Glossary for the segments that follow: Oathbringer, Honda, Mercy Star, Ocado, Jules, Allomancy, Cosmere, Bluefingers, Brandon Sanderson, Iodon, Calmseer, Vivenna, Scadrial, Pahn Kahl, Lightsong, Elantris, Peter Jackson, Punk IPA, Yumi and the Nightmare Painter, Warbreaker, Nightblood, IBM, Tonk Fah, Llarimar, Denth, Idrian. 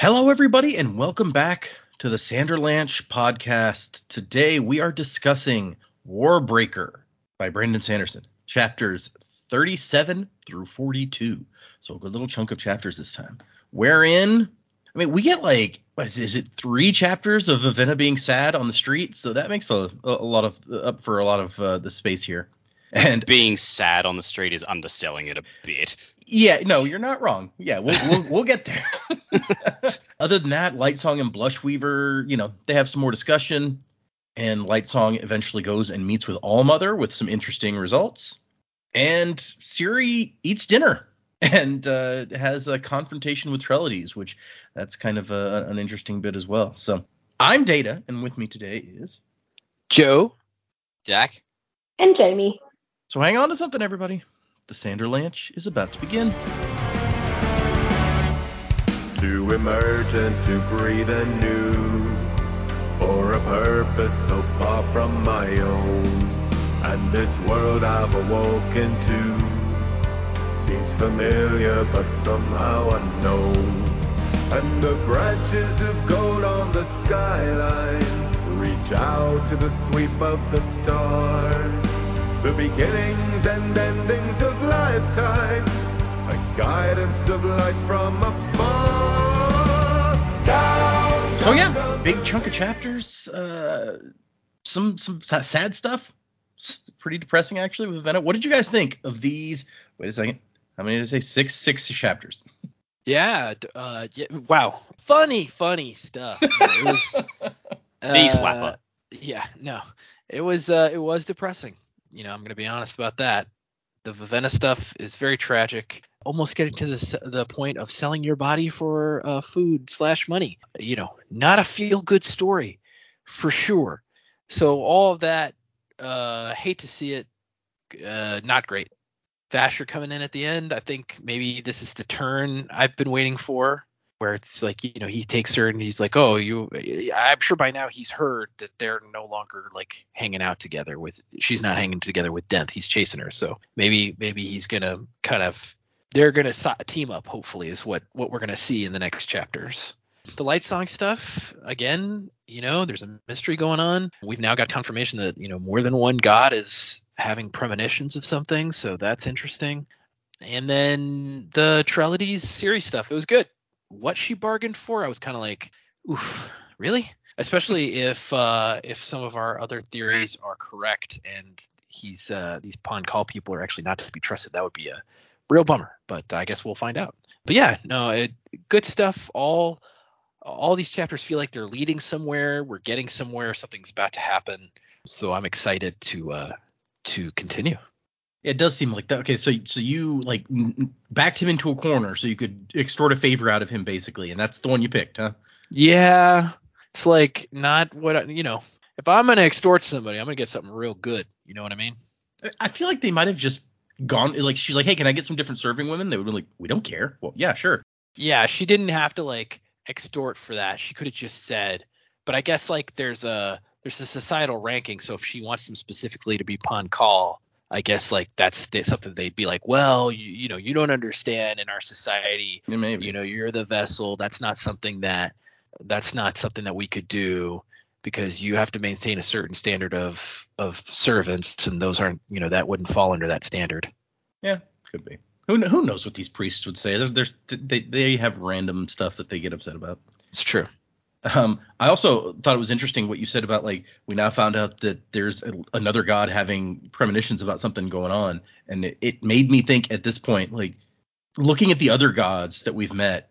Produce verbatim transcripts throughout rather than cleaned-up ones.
Hello, everybody, and welcome back to the Sanderlanche podcast. Today, we are discussing Warbreaker by Brandon Sanderson, chapters thirty-seven through forty-two. So a good little chunk of chapters this time. Wherein, I mean, we get like, what is, is it three chapters of Vivenna being sad on the street? So that makes a, a lot of, up for a lot of uh, the space here. And being sad on the street is underselling it a bit. Yeah, no, you're not wrong. Yeah, we'll we'll, we'll get there. Other than that, Lightsong and Blush Weaver, you know, they have some more discussion. And Lightsong eventually goes and meets with Allmother with some interesting results. And Siri eats dinner and uh, has a confrontation with Treledees, which that's kind of a, an interesting bit as well. So I'm Data, and with me today is Joe, Jack, and Jamie. So hang on to something, everybody. The Sanderlanche is about to begin. To emerge and to breathe anew, for a purpose so far from my own, and this world I've awoken to, seems familiar but somehow unknown, and the branches of gold on the skyline reach out to the sweep of the stars. The beginnings and endings of lifetimes, a guidance of light from afar. Down, down, so yeah, big chunk of chapters, uh, some some sad stuff. It's pretty depressing, actually, with Vivenna. What did you guys think of these? Wait a second. How many did I say? Six, six chapters. Yeah. Uh, yeah wow. Funny, funny stuff. It was uh, knee slapper. Yeah. No. It was. Uh, it was depressing. You know, I'm going to be honest about that. The Vivenna stuff is very tragic. Almost getting to the the point of selling your body for uh, food slash money. You know, not a feel-good story for sure. So all of that, uh, hate to see it, uh, not great. Vasher coming in at the end. I think maybe this is the turn I've been waiting for, where it's like, you know, he takes her and he's like, oh, you, I'm sure by now he's heard that they're no longer like hanging out together with, she's not hanging together with Denth. He's chasing her. So maybe, maybe he's going to kind of, they're going to team up, hopefully, is what, what we're going to see in the next chapters. The Lightsong stuff, again, you know, there's a mystery going on. We've now got confirmation that, you know, more than one god is having premonitions of something. So that's interesting. And then the Treledees series stuff, it was good. What she bargained for, I was kind of like, oof, really? Especially if uh, if some of our other theories are correct and he's uh, these Pahn Kahl people are actually not to be trusted. That would be a real bummer, but I guess we'll find out. But yeah, no, it, good stuff. All all these chapters feel like they're leading somewhere. We're getting somewhere. Something's about to happen. So I'm excited to uh, to continue. It does seem like that. Okay, so so you like backed him into a corner so you could extort a favor out of him, basically, and that's the one you picked, huh? Yeah, it's like not what I, you know. If I'm gonna extort somebody, I'm gonna get something real good. You know what I mean? I feel like they might have just gone like she's like, hey, can I get some different serving women? They would be like, we don't care. Well, yeah, sure. Yeah, she didn't have to like extort for that. She could have just said. But I guess like there's a there's a societal ranking, so if she wants them specifically to be Pahn Kahl, I guess like that's th- something they'd be like, well, you, you know, you don't understand in our society, yeah, maybe. You know, you're the vessel. That's not something that that's not something that we could do because you have to maintain a certain standard of of servants. And those aren't, you know, that wouldn't fall under that standard. Yeah, could be. Who who knows what these priests would say? There's they they have random stuff that they get upset about. It's true. Um, I also thought it was interesting what you said about like we now found out that there's a, another god having premonitions about something going on, and it, it made me think at this point, like looking at the other gods that we've met,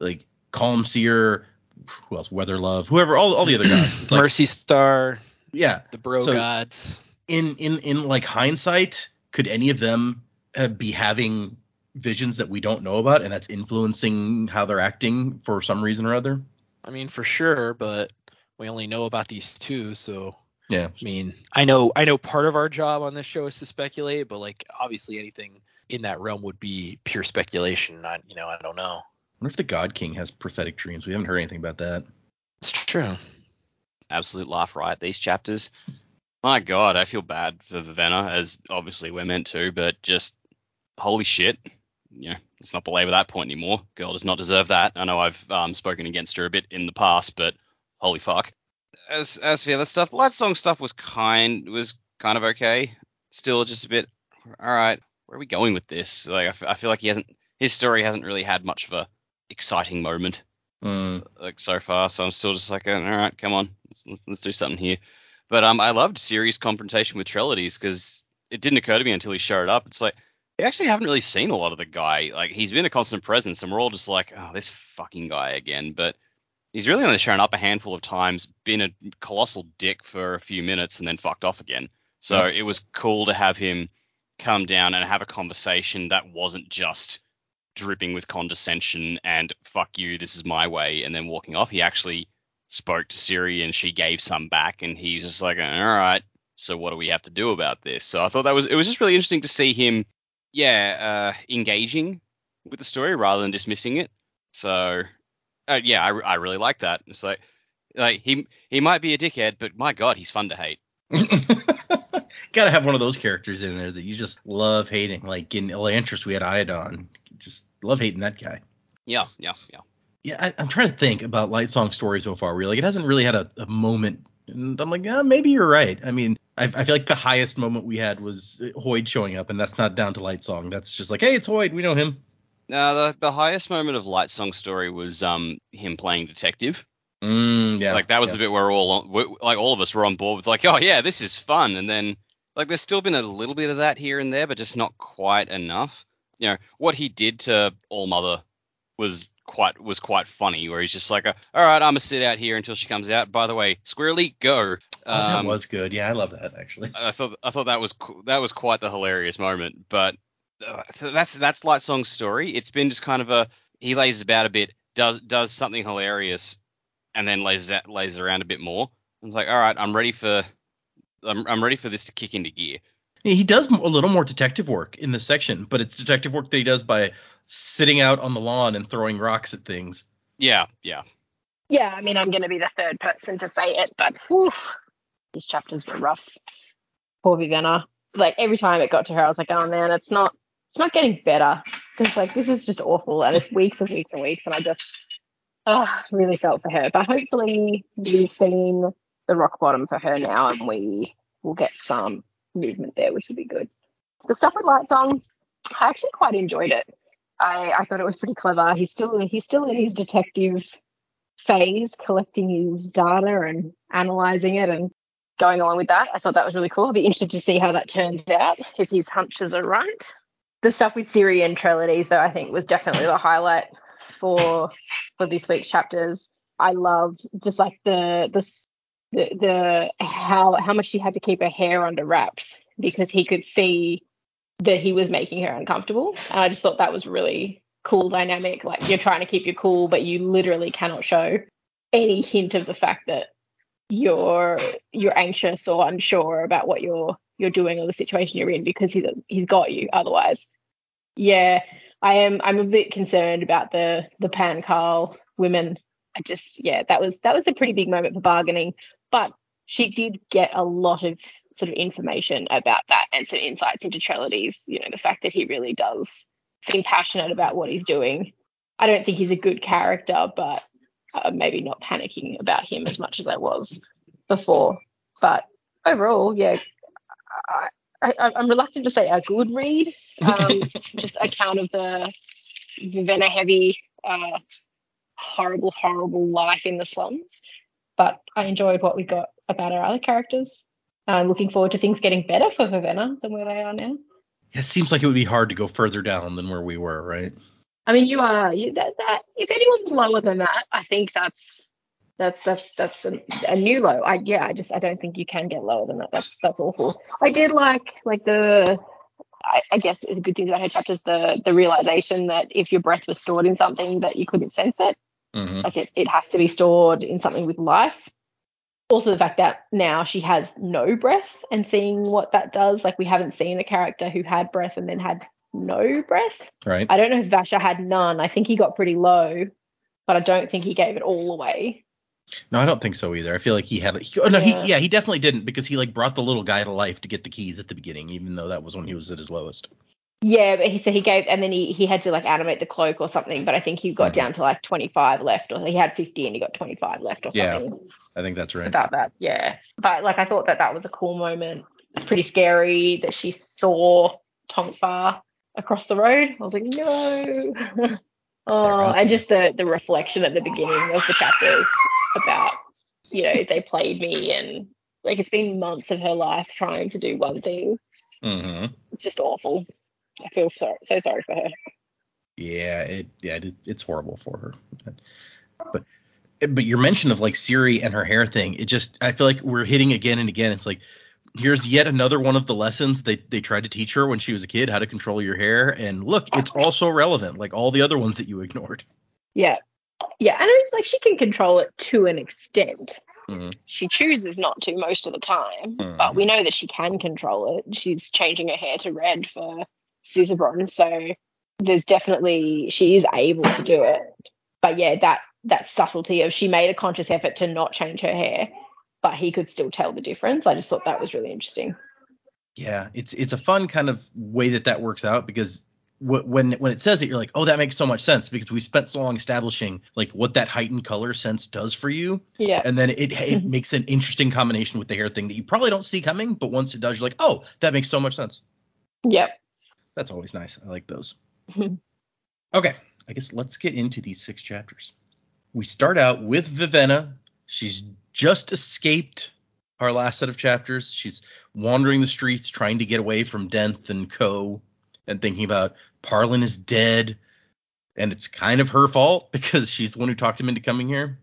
like Calmseer, who else, Weatherlove, whoever, all all the other gods, it's like, Mercy Star, yeah, the bro so gods. In in in like hindsight, could any of them uh, be having visions that we don't know about, and that's influencing how they're acting for some reason or other? I mean, for sure, but we only know about these two, so yeah. I mean, I know, I know part of our job on this show is to speculate, but like obviously anything in that realm would be pure speculation. I, you know, I don't know. I wonder if the God King has prophetic dreams. We haven't heard anything about that. It's true. Absolute laugh riot. These chapters. My God, I feel bad for Vivenna, as obviously we're meant to, but just holy shit. you know, let's not belabor that point anymore. Girl does not deserve that. I know I've um, spoken against her a bit in the past, but holy fuck. As as for the other stuff, Lightsong stuff was kind was kind of okay. Still just a bit, all right, where are we going with this? Like, I, f- I feel like he hasn't, his story hasn't really had much of a exciting moment mm. like so far. So I'm still just like, all right, come on, let's, let's, let's do something here. But um, I loved Siri's confrontation with Treledees because it didn't occur to me until he showed up. It's like, we actually haven't really seen a lot of the guy. Like, he's been a constant presence, and we're all just like, oh, this fucking guy again. But he's really only shown up a handful of times, been a colossal dick for a few minutes, and then fucked off again. So mm. it was cool to have him come down and have a conversation that wasn't just dripping with condescension and fuck you, this is my way, and then walking off. He actually spoke to Siri, and she gave some back, and he's just like, all right, so what do we have to do about this? So I thought that was, it was just really interesting to see him, yeah, uh, engaging with the story rather than dismissing it. So uh, yeah, I, I really like that. It's like, like he, he might be a dickhead, but my God, he's fun to hate. Gotta have one of those characters in there that you just love hating. Like in Elantris, we had Iodon. Just love hating that guy. Yeah, yeah, yeah. Yeah, I, I'm trying to think about Lightsong's story so far. Really, like, it hasn't really had a, a moment, and I'm like, yeah, maybe you're right. I mean, I, I feel like the highest moment we had was Hoyd showing up, and that's not down to Lightsong. That's just like, hey, it's Hoyd, we know him. No, the the highest moment of Lightsong's story was um him playing detective. Mm, yeah, like that was yeah. the bit where all on, we, like all of us were on board with like, oh yeah, this is fun. And then like there's still been a little bit of that here and there, but just not quite enough. You know what he did to Allmother was quite was quite funny, where he's just like, all right, I'm gonna sit out here until she comes out. By the way, Squirrely, go. Um, oh, that was good. Yeah, I love that actually. I thought I thought that was that was quite the hilarious moment. But uh, that's that's Lightsong's story. It's been just kind of a he lays about a bit, does does something hilarious. And then lays that lays around a bit more. I was like, all right, I'm ready for, I'm I'm ready for this to kick into gear. He does a little more detective work in this section, but it's detective work that he does by sitting out on the lawn and throwing rocks at things. Yeah, yeah, yeah. I mean, I'm going to be the third person to say it, but whew, these chapters were rough. Poor Vivenna. Like every time it got to her, I was like, oh man, it's not, it's not getting better. Because like this is just awful, and it's weeks and weeks and weeks, and I just. Oh, really felt for her, but hopefully we've seen the rock bottom for her now, and we will get some movement there, which would be good. The stuff with Lightsong, I actually quite enjoyed it. I, I thought it was pretty clever. He's still he's still in his detective phase, collecting his data and analysing it and going along with that. I thought that was really cool. I'll be interested to see how that turns out, if his hunches are right. The stuff with Siri and Treledees, though, I think was definitely the highlight for for this week's chapters. I loved just like the the the, the how how much she had to keep her hair under wraps because he could see that he was making her uncomfortable. And I just thought that was really cool dynamic. Like you're trying to keep your cool, but you literally cannot show any hint of the fact that you're you're anxious or unsure about what you're you're doing or the situation you're in, because he's he's got you otherwise. Yeah. I am. I'm a bit concerned about the the Pahn Kahl women. I just, yeah, that was that was a pretty big moment for bargaining, but she did get a lot of sort of information about that and some insights into Treledees. You know, the fact that he really does seem passionate about what he's doing. I don't think he's a good character, but uh, maybe not panicking about him as much as I was before. But overall, yeah. I, I, I'm reluctant to say a good read, um, just account of the Vivenna heavy, uh, horrible, horrible life in the slums. But I enjoyed what we got about our other characters. I'm uh, looking forward to things getting better for Vivenna than where they are now. It seems like it would be hard to go further down than where we were, right? I mean, you are you, that, that. If anyone's lower than that, I think that's That's that's that's a, a new low. I yeah, I just I don't think you can get lower than that. That's that's awful. I did like like the I, I guess the good things about her chapters, the the realization that if your breath was stored in something that you couldn't sense it, mm-hmm. like it, it has to be stored in something with life. Also the fact that now she has no breath and seeing what that does. Like we haven't seen a character who had breath and then had no breath. Right. I don't know if Vasher had none. I think he got pretty low, but I don't think he gave it all away. No, I don't think so either. I feel like he had – oh, no, yeah. He, yeah, he definitely didn't, because he, like, brought the little guy to life to get the keys at the beginning, even though that was when he was at his lowest. Yeah, but he so he gave, and then he, he had to like animate the cloak or something. But I think he got mm-hmm. down to like twenty-five left, or he had fifty and he got twenty-five left or something. Yeah, I think that's right. About that, yeah. But like I thought that that was a cool moment. It's pretty scary that she saw Tonk Fah across the road. I was like, no. Oh, and just the the reflection at the beginning of the chapter about, you know, they played me, and like it's been months of her life trying to do one thing. Mm-hmm. It's just awful. I feel so, so sorry for her. Yeah, it yeah, it is, it's horrible for her. But but your mention of like Siri and her hair thing, it just, I feel like we're hitting again and again. It's like, here's yet another one of the lessons they they tried to teach her when she was a kid, how to control your hair. And look, it's also relevant, like all the other ones that you ignored. Yeah, yeah, and it's like she can control it to an extent. Mm-hmm. She chooses not to most of the time, mm-hmm. but we know that she can control it. She's changing her hair to red for Susebron, so there's definitely, she is able to do it. But yeah, that that subtlety of, she made a conscious effort to not change her hair, but he could still tell the difference. I just thought that was really interesting. Yeah, it's it's a fun kind of way that that works out, because w- when when it says it, you're like, oh, that makes so much sense, because we spent so long establishing like what that heightened color sense does for you. Yeah. And then it it makes an interesting combination with the hair thing that you probably don't see coming, but once it does, you're like, oh, that makes so much sense. Yep. That's always nice. I like those. Okay, I guess let's get into these six chapters. We start out with Vivenna. She's just escaped our last set of chapters. She's wandering the streets trying to get away from Denth and co, and thinking about Parlin is dead, and it's kind of her fault because she's the one who talked him into coming here.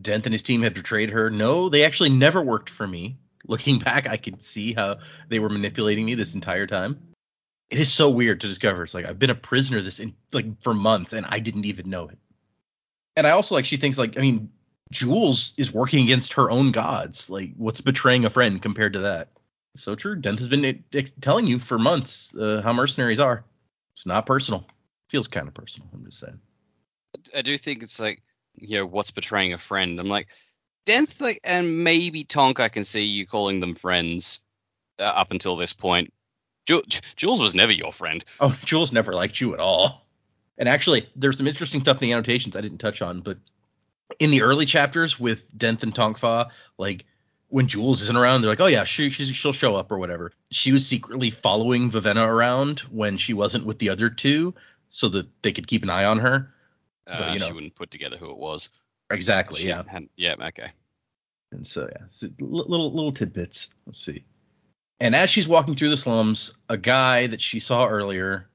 Denth and his team had betrayed her. No, they actually never worked for me. Looking back, I could see how they were manipulating me this entire time. It is so weird to discover. It's like, I've been a prisoner this in, like for months, and I didn't even know it. And I also like, she thinks like, I mean, Jules is working against her own gods. Like, what's betraying a friend compared to that? So true. Denth has been telling you for months uh, how mercenaries are. It's not personal. It feels kind of personal. I'm just saying. I do think it's like, you know, what's betraying a friend? I'm like, Denth, like, and maybe Tonk, I can see you calling them friends uh, up until this point. Jules was never your friend. Oh, Jules never liked you at all. And actually, there's some interesting stuff in the annotations I didn't touch on, but in the early chapters with Denth and Tonk Fah, like when Jules isn't around, they're like, oh yeah, she, she's, she'll show up or whatever. She was secretly following Vivenna around when she wasn't with the other two so that they could keep an eye on her. So, uh, you know, she wouldn't put together who it was. Exactly, she yeah. Had, yeah, okay. And so, yeah, so little little tidbits. Let's see. And as she's walking through the slums, a guy that she saw earlier,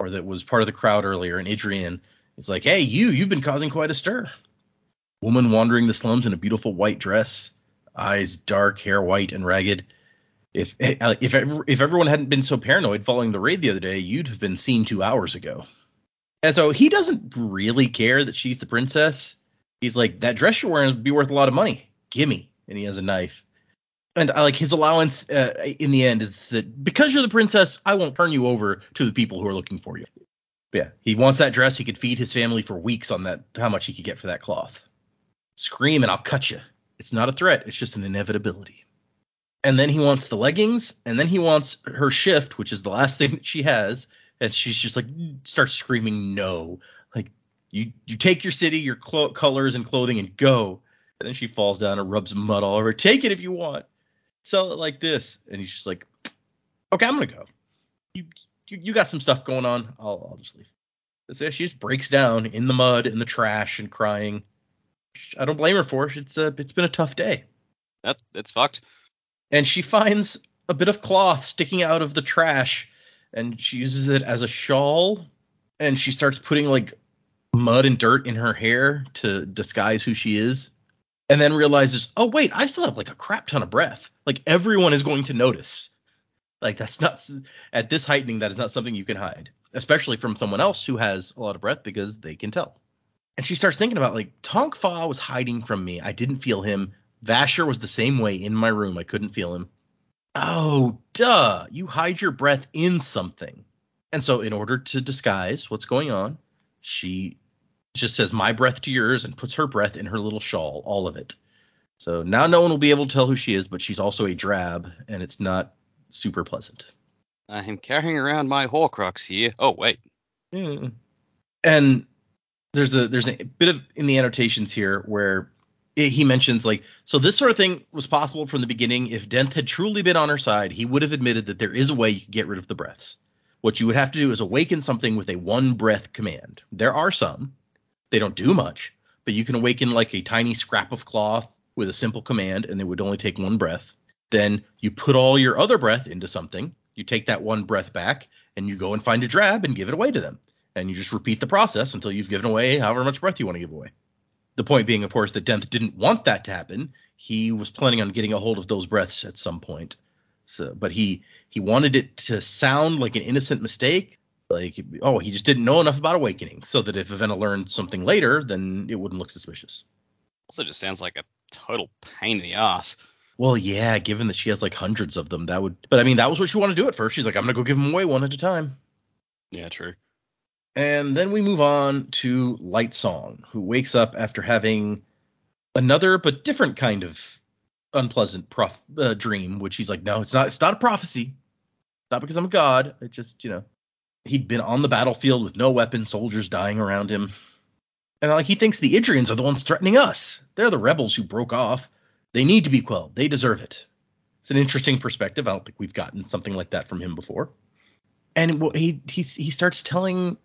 or that was part of the crowd earlier, an Idrian, is like, hey, you, you've been causing quite a stir. Woman wandering the slums in a beautiful white dress, eyes dark, hair white and ragged. If if ever, if everyone hadn't been so paranoid following the raid the other day, you'd have been seen two hours ago. And so he doesn't really care that she's the princess. He's like, that dress you're wearing would be worth a lot of money. Gimme. And he has a knife. And I like his allowance uh, in the end is that because you're the princess, I won't turn you over to the people who are looking for you. But yeah, he wants that dress. He could feed his family for weeks on that, how much he could get for that cloth. Scream and I'll cut you. It's not a threat. It's just an inevitability. And then he wants the leggings, and then he wants her shift, which is the last thing that she has. And she's just like, starts screaming, no, like you, you take your city, your clo- colors and clothing and go. And then she falls down and rubs mud all over. Take it if you want. Sell it like this. And he's just like, okay, I'm going to go. You, you you got some stuff going on. I'll I'll just leave. So she just breaks down in the mud, in the trash, and crying. I don't blame her for it. It's, a, it's been a tough day. That, that's fucked. And she finds a bit of cloth sticking out of the trash, and she uses it as a shawl, and she starts putting, like, mud and dirt in her hair to disguise who she is. And then realizes, oh, wait, I still have like a crap ton of breath. Like everyone is going to notice. Like that's not at this heightening. That is not something you can hide, especially from someone else who has a lot of breath because they can tell. And she starts thinking about like Tonk Fah was hiding from me. I didn't feel him. Vasher was the same way in my room. I couldn't feel him. Oh, duh. You hide your breath in something. And so in order to disguise what's going on, she just says my breath to yours and puts her breath in her little shawl, all of it. So now no one will be able to tell who she is, but she's also a drab, and it's not super pleasant. I am carrying around my Horcrux here. Oh, wait. Mm. And there's a there's a bit of in the annotations here where it, he mentions, like, so this sort of thing was possible from the beginning. If Denth had truly been on her side, he would have admitted that there is a way you could get rid of the breaths. What you would have to do is awaken something with a one breath command. There are some. They don't do much, but you can awaken like a tiny scrap of cloth with a simple command, and it would only take one breath. Then you put all your other breath into something. You take that one breath back, and you go and find a drab and give it away to them. And you just repeat the process until you've given away however much breath you want to give away. The point being, of course, that Denth didn't want that to happen. He was planning on getting a hold of those breaths at some point. So, but he, he wanted it to sound like an innocent mistake. Like, oh, he just didn't know enough about awakening. So that if Vivenna learned something later, then it wouldn't look suspicious. Also just sounds like a total pain in the ass. Well, yeah, given that she has like hundreds of them, that would... But I mean, that was what she wanted to do at first. She's like, I'm going to go give them away one at a time. Yeah, true. And then we move on to Lightsong, who wakes up after having another but different kind of unpleasant prof- uh, dream, which he's like, no, it's not. It's not a prophecy. Not because I'm a god. It just, you know, he'd been on the battlefield with no weapon, soldiers dying around him. And like, he thinks the Idrians are the ones threatening us. They're the rebels who broke off. They need to be quelled. They deserve it. It's an interesting perspective. I don't think we've gotten something like that from him before. And he he, he starts telling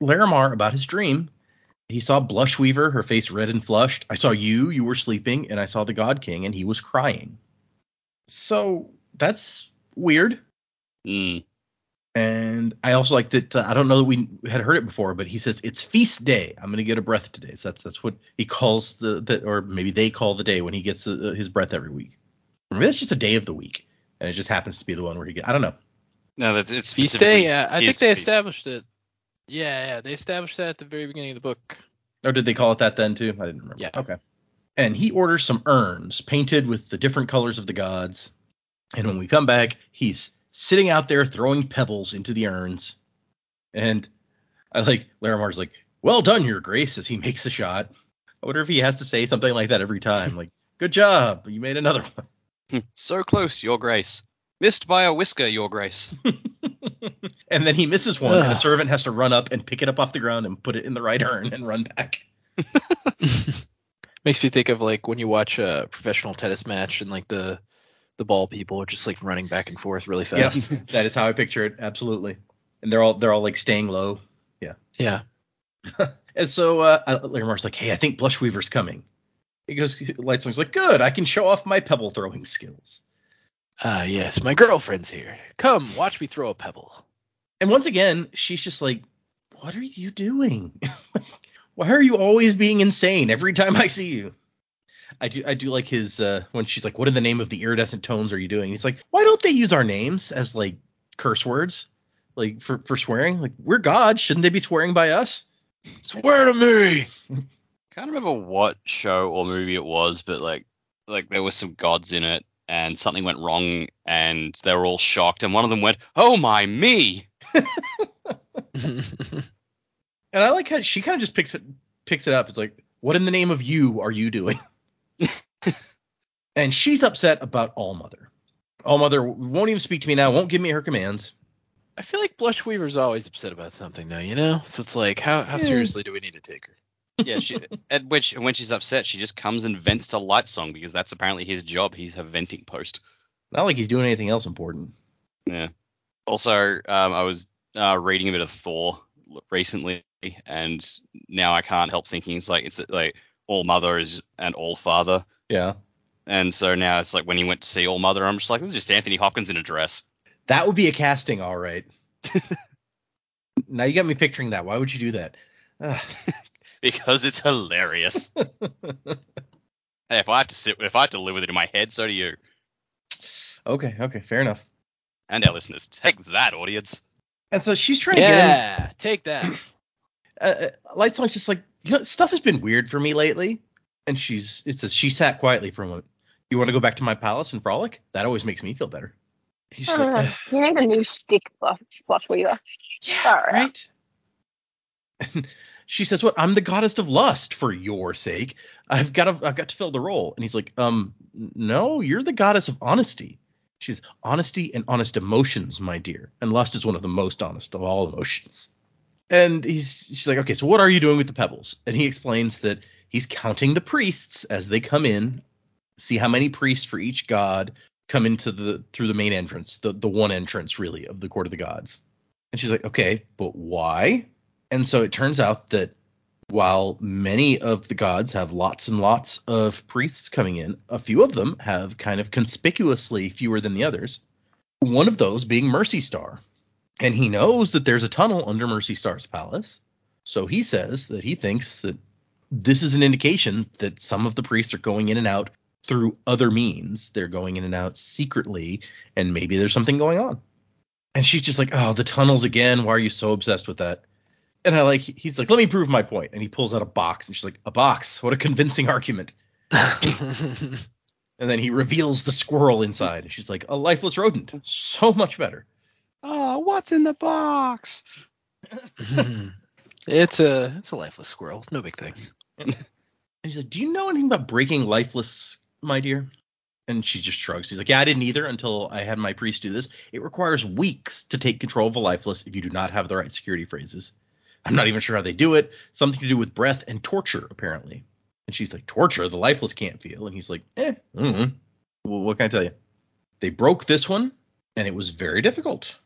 Llarimar about his dream. He saw Blush Weaver, her face red and flushed. I saw you, you were sleeping, and I saw the God King, and he was crying. So that's weird. Mm. And I also like that, uh, I don't know that we had heard it before, but he says, it's feast day. I'm going to get a breath today. So that's that's what he calls the, the or maybe they call the day when he gets uh, his breath every week. Or maybe it's just a day of the week, and it just happens to be the one where he gets, I don't know. No, that's it's feast day. Yeah, I think they feast. established it. Yeah, yeah, they established that at the very beginning of the book. Or did they call it that then, too? I didn't remember. Yeah. Okay. And he orders some urns painted with the different colors of the gods. And when we come back, he's sitting out there throwing pebbles into the urns. And I like Larimar's like, well done, Your Grace, as he makes a shot. I wonder if he has to say something like that every time. Like, good job. You made another one. So close, Your Grace. Missed by a whisker, Your Grace. And then he misses one, Ugh. and a servant has to run up and pick it up off the ground and put it in the right urn and run back. Makes me think of, like, when you watch a professional tennis match and, like, the the ball people are just, like, running back and forth really fast. Yeah, that is how I picture it, absolutely. And they're all, they're all like, staying low. Yeah. Yeah. And so uh, Larimar's like, hey, I think Blush Weaver's coming. He goes, Lightsong's like, good, I can show off my pebble-throwing skills. Ah, uh, yes, my girlfriend's here. Come, watch me throw a pebble. And once again, she's just like, what are you doing? Why are you always being insane every time I see you? I do I do like his, uh, when she's like, what in the name of the iridescent tones are you doing? And he's like, why don't they use our names as, like, curse words? Like, for, for swearing? Like, we're God. Shouldn't they be swearing by us? Swear to me! I can't remember what show or movie it was, but, like, like there were some gods in it, and something went wrong, and they were all shocked, and one of them went, oh my me! And I like how she kind of just picks it picks it up. It's like, what in the name of you are you doing? And she's upset about Allmother. Allmother won't even speak to me now, won't give me her commands. I feel like Blush Weaver's always upset about something though, you know? So it's like, how how yeah. seriously do we need to take her? Yeah, she, at which when she's upset, she just comes and vents to Lightsong because that's apparently his job. He's her venting post. Not like he's doing anything else important. Yeah. Also, um, I was uh, reading a bit of Thor recently, and now I can't help thinking it's like it's like All Mother is and All Father. Yeah. And so now it's like when he went to see All Mother, I'm just like, this is just Anthony Hopkins in a dress. That would be a casting, all right. Now you got me picturing that. Why would you do that? Uh. Because it's hilarious. Hey, if I have to sit, if I have to live with it in my head, so do you. Okay, okay, fair enough. And our listeners, take that, audience. And so she's trying yeah, to get him. Take that. Uh, Lightsong's just like, you know, stuff has been weird for me lately. And she's, it says, she sat quietly for a moment. You want to go back to my palace and frolic? That always makes me feel better. He's uh, like, uh, you need a new stick, Blush Weaver. Yeah, all right. right? She says, what? Well, I'm the goddess of lust for your sake. I've got to, I've got to fill the role. And he's like, um, no, you're the goddess of honesty. She's honesty and honest emotions, my dear. And lust is one of the most honest of all emotions. And he's she's like, okay, so what are you doing with the pebbles? And he explains that he's counting the priests as they come in, see how many priests for each god come into the through the main entrance, the, the one entrance, really, of the Court of the Gods. And she's like, okay, but why? And so it turns out that while many of the gods have lots and lots of priests coming in, a few of them have kind of conspicuously fewer than the others, one of those being Mercy Star. And he knows that there's a tunnel under Mercy Star's palace. So he says that he thinks that this is an indication that some of the priests are going in and out through other means. They're going in and out secretly, and maybe there's something going on. And she's just like, oh, the tunnels again. Why are you so obsessed with that? And I like, he's like, let me prove my point. And he pulls out a box, and she's like, a box? What a convincing argument. And then he reveals the squirrel inside. And she's like, a lifeless rodent. So much better. Oh, what's in the box? it's a it's a lifeless squirrel. No big thing. And he's like, do you know anything about breaking lifeless, my dear? And she just shrugs. He's like, yeah, I didn't either until I had my priest do this. It requires weeks to take control of a lifeless if you do not have the right security phrases. I'm not even sure how they do it. Something to do with breath and torture, apparently. And she's like, torture? The lifeless can't feel. And he's like, eh, mm-hmm. Well, what can I tell you? They broke this one, and it was very difficult.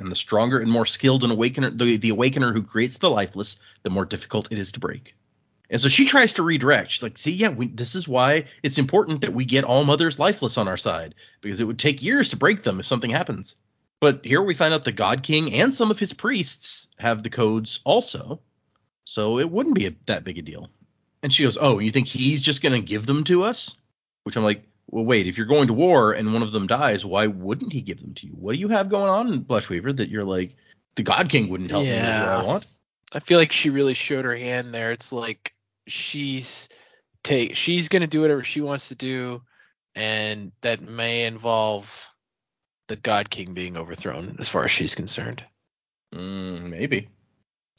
And the stronger and more skilled an awakener, the, the awakener who creates the lifeless, the more difficult it is to break. And so she tries to redirect. She's like, see, yeah, we, this is why it's important that we get Allmother's lifeless on our side, because it would take years to break them if something happens. But here we find out the God King and some of his priests have the codes also, so it wouldn't be a, that big a deal. And she goes, oh, you think he's just going to give them to us? Which I'm like, well, wait, if you're going to war and one of them dies, why wouldn't he give them to you? What do you have going on in Blush Weaver that you're like, the God King wouldn't help yeah. me with what I want? I feel like she really showed her hand there. It's like she's take she's going to do whatever she wants to do, and that may involve the God King being overthrown as far as she's concerned. Mm, maybe.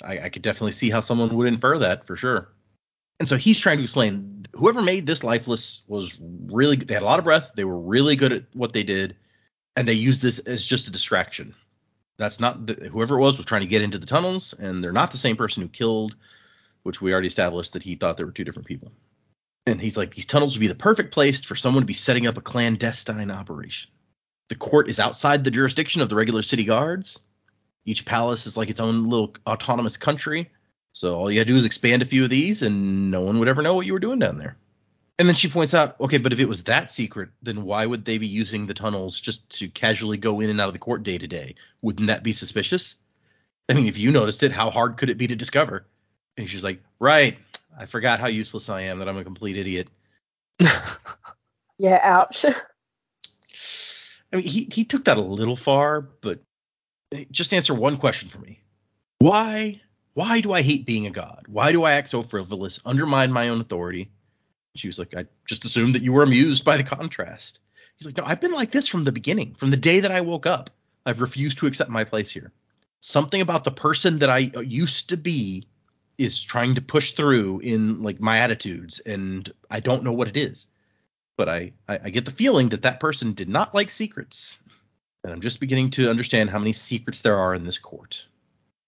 I, I could definitely see how someone would infer that for sure. And so he's trying to explain whoever made this lifeless was really, they had a lot of breath. They were really good at what they did. And they used this as just a distraction. That's not the, whoever it was was trying to get into the tunnels, and they're not the same person who killed, which we already established that he thought there were two different people. And he's like, these tunnels would be the perfect place for someone to be setting up a clandestine operation. The court is outside the jurisdiction of the regular city guards. Each palace is like its own little autonomous country. So all you gotta do is expand a few of these, and no one would ever know what you were doing down there. And then she points out, okay, but if it was that secret, then why would they be using the tunnels just to casually go in and out of the court day to day? Wouldn't that be suspicious? I mean, if you noticed it, how hard could it be to discover? And she's like, right, I forgot how useless I am, that I'm a complete idiot. Yeah, ouch. I mean, he, he took that a little far, but just answer one question for me. Why why do I hate being a god? Why do I act so frivolous, undermine my own authority? She was like, I just assumed that you were amused by the contrast. He's like, no, I've been like this from the beginning. From the day that I woke up, I've refused to accept my place here. Something about the person that I used to be is trying to push through in like my attitudes, and I don't know what it is. But I, I, I get the feeling that that person did not like secrets. And I'm just beginning to understand how many secrets there are in this court.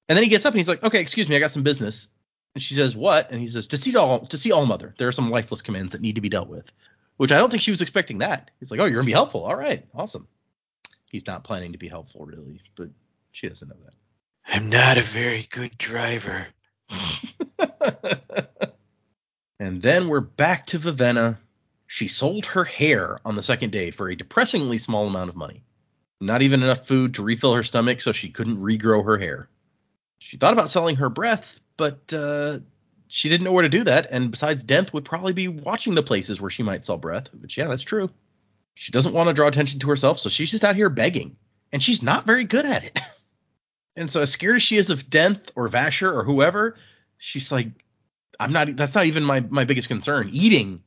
And then he gets up and he's like, okay, excuse me, I got some business. And she says, what? And he says, to see all, to see Allmother, there are some lifeless commands that need to be dealt with, which I don't think she was expecting that. He's like, oh, you're going to be helpful. All right. Awesome. He's not planning to be helpful, really, but she doesn't know that. I'm not a very good driver. And then we're back to Vivenna. She sold her hair on the second day for a depressingly small amount of money. Not even enough food to refill her stomach, so she couldn't regrow her hair. She thought about selling her breath, but uh, she didn't know where to do that. And besides, Denth would probably be watching the places where she might sell breath. But yeah, that's true. She doesn't want to draw attention to herself, so she's just out here begging. And she's not very good at it. And so as scared as she is of Denth or Vasher or whoever, she's like, I'm not. That's not even my, my biggest concern. Eating.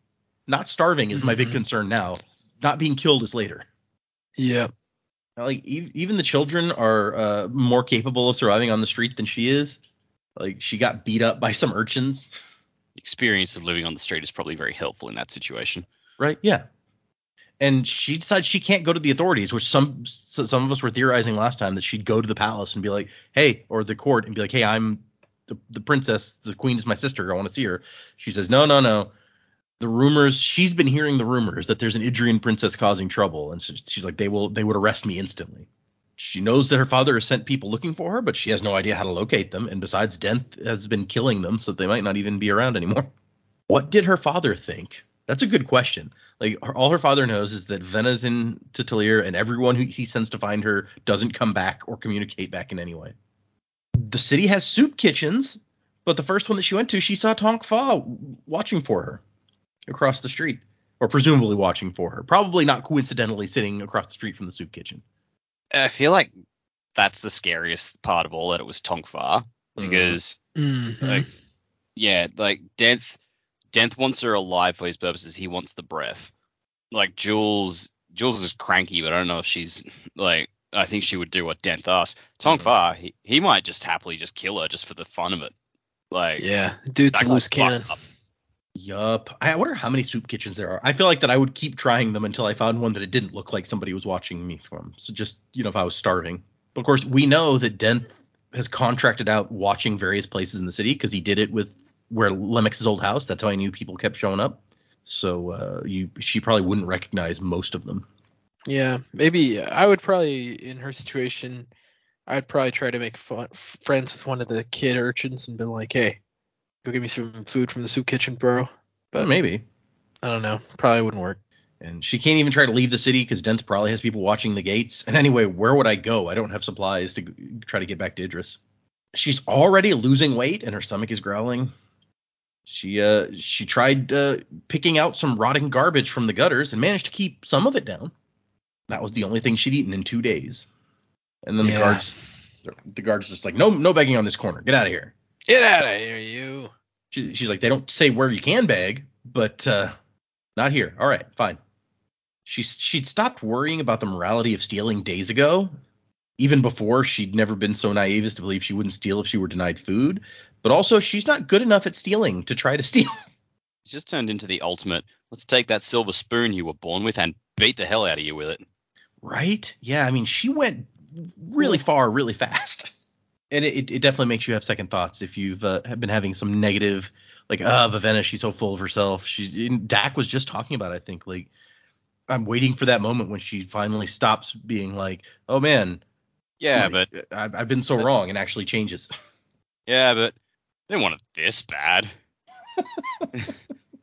Not starving is my mm-hmm. big concern now. Not being killed is later. Yeah. Like e- even the children are uh, more capable of surviving on the street than she is. Like she got beat up by some urchins. Experience of living on the street is probably very helpful in that situation. Right. Yeah. And she decides she can't go to the authorities, which some some of us were theorizing last time that she'd go to the palace and be like, hey, or the court and be like, hey, I'm the, the princess. The queen is my sister. I want to see her. She says, no, no, no. The rumors, she's been hearing the rumors that there's an Idrian princess causing trouble. And so she's like, they will they would arrest me instantly. She knows that her father has sent people looking for her, but she has no idea how to locate them. And besides, Denth has been killing them, so they might not even be around anymore. What did her father think? That's a good question. Like, her, all her father knows is that Venna's in Titalir, and everyone who he sends to find her doesn't come back or communicate back in any way. The city has soup kitchens, but the first one that she went to, she saw Tonk Fah watching for her across the street, or presumably watching for her. Probably not coincidentally sitting across the street from the soup kitchen. I feel like that's the scariest part of all, that it was Tonk Fah, because, mm-hmm. like, yeah, like, Denth... Denth wants her alive for his purposes. He wants the breath. Like, Jules, Jules is cranky, but I don't know if she's, like, I think she would do what Denth asks. Tonk Fah, he, he might just happily just kill her just for the fun of it. Like, yeah, dude's a loose cannon. Yup. I wonder how many soup kitchens there are. I feel like that I would keep trying them until I found one that it didn't look like somebody was watching me from. So just, you know, if I was starving. But of course, we know that Denth has contracted out watching various places in the city because he did it with where Lemmix's old house. That's how I knew people kept showing up. So uh, you, she probably wouldn't recognize most of them. Yeah, maybe I would probably, in her situation, I'd probably try to make fun, friends with one of the kid urchins and be like, hey, go get me some food from the soup kitchen, bro. But maybe. I don't know. Probably wouldn't work. And she can't even try to leave the city because Denth probably has people watching the gates. And anyway, where would I go? I don't have supplies to try to get back to Idris. She's already losing weight and her stomach is growling. She uh she tried uh, picking out some rotting garbage from the gutters and managed to keep some of it down. That was the only thing she'd eaten in two days. And then yeah. the guards, the guards just like, no, no begging on this corner. Get out of here. Get out of here, you. She, she's like, they don't say where you can beg, but uh, not here. All right, fine. She she'd stopped worrying about the morality of stealing days ago. Even before, she'd never been so naive as to believe she wouldn't steal if she were denied food. But also, she's not good enough at stealing to try to steal. It's just turned into the ultimate, let's take that silver spoon you were born with and beat the hell out of you with it. Right? Yeah, I mean, she went really far, really fast. And it, it definitely makes you have second thoughts if you've uh, been having some negative, like, ah, oh, Vivenna, she's so full of herself. She, Dak was just talking about it, I think, like, I'm waiting for that moment when she finally stops being like, oh, man. Yeah, like, but I've, I've been so but, wrong, and actually changes. Yeah, but I didn't want it this bad.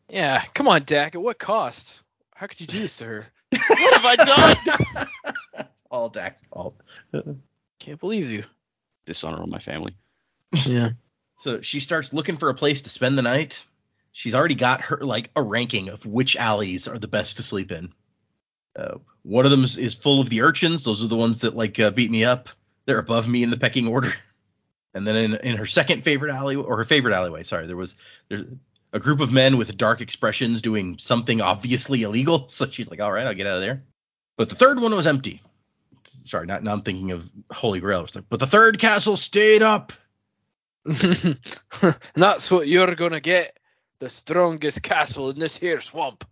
Yeah, come on, Dak. At what cost? How could you do this to her? What have I done? All Dak's fault. Can't believe you. Dishonor on my family. Yeah. So she starts looking for a place to spend the night. She's already got her like a ranking of which alleys are the best to sleep in. Uh, one of them is, is full of the urchins. Those are the ones that like uh, beat me up. They're above me in the pecking order. And then in, in her second favorite alley or her favorite alleyway, sorry, there was there's a group of men with dark expressions doing something obviously illegal. So she's like, all right, I'll get out of there. But the third one was empty. Sorry, not, now I'm thinking of Holy Grail. It's like, but the third castle stayed up. That's what you're gonna get. The strongest castle in this here swamp.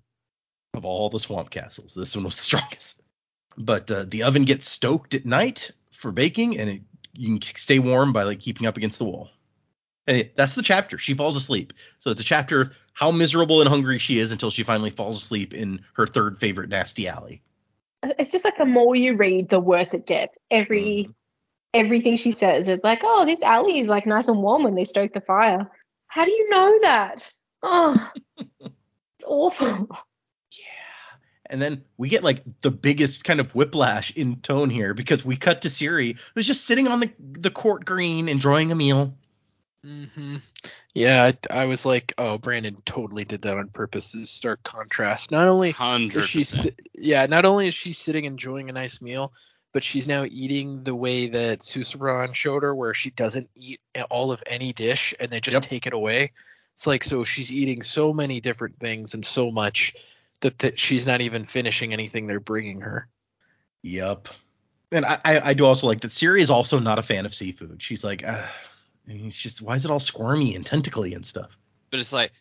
Of all the swamp castles, this one was the strongest. But uh, the oven gets stoked at night for baking, and it, you can stay warm by like keeping up against the wall. And it, that's the chapter. She falls asleep. So it's a chapter of how miserable and hungry she is until she finally falls asleep in her third favorite nasty alley. It's just like the more you read, the worse it gets. Every mm. everything she says is like, oh, this alley is like nice and warm when they stoke the fire. How do you know that? Oh, it's awful. And then we get like the biggest kind of whiplash in tone here because we cut to Siri, who's just sitting on the the court green enjoying a meal. Mm-hmm. Yeah, I, I was like, oh, Brandon totally did that on purpose. This stark contrast. Not only one hundred percent. Is she, yeah, not only is she sitting enjoying a nice meal, but she's now eating the way that Susebron showed her, where she doesn't eat all of any dish and they just yep. take it away. It's like, so she's eating so many different things and so much. That, that she's not even finishing anything they're bringing her. Yep. And I, I, I do also like that Siri is also not a fan of seafood. She's like, uh, and it's just, why is it all squirmy and tentacly and stuff? But it's like,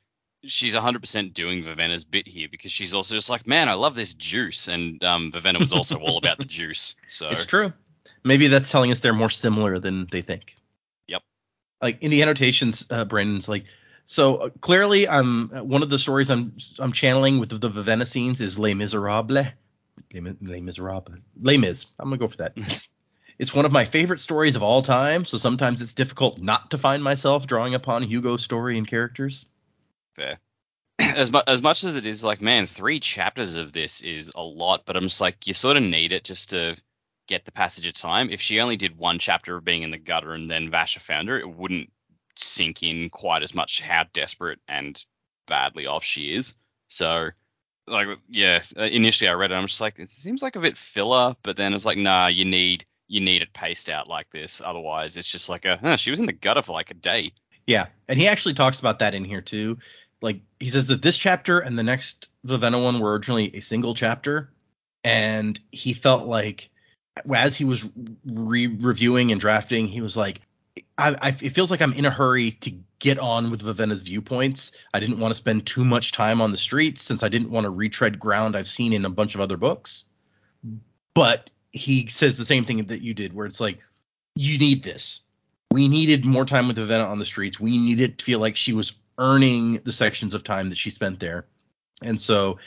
she's one hundred percent doing Vivenna's bit here, because she's also just like, man, I love this juice. And um, Vivenna was also all about the juice. So it's true. Maybe that's telling us they're more similar than they think. Yep. Like in the annotations, uh, Brandon's like, so uh, clearly I'm uh, one of the stories I'm I'm channeling with the, the Vivenna scenes is Les Misérables. Les, Les Misérables. Les Mis. I'm going to go for that. It's one of my favorite stories of all time, so sometimes it's difficult not to find myself drawing upon Hugo's story and characters. Fair. As, mu- as much as it is like, man, three chapters of this is a lot, but I'm just like, you sort of need it just to get the passage of time. If she only did one chapter of being in the gutter and then Vasher found her, it wouldn't sink in quite as much how desperate and badly off she is. So, like, yeah, initially I read it, I'm just like, it seems like a bit filler, but then it's like, nah, you need... you need it paced out like this. Otherwise, it's just like, a, oh, she was in the gutter for like a day. Yeah. And he actually talks about that in here, too. Like, he says that this chapter and the next Vivenna one were originally a single chapter. And he felt like, as he was re-reviewing and drafting, he was like, I, I, it feels like I'm in a hurry to get on with Vivenna's viewpoints. I didn't want to spend too much time on the streets since I didn't want to retread ground I've seen in a bunch of other books. But he says the same thing that you did, where it's like, you need this. We needed more time with Vivenna on the streets. We needed to feel like she was earning the sections of time that she spent there. And so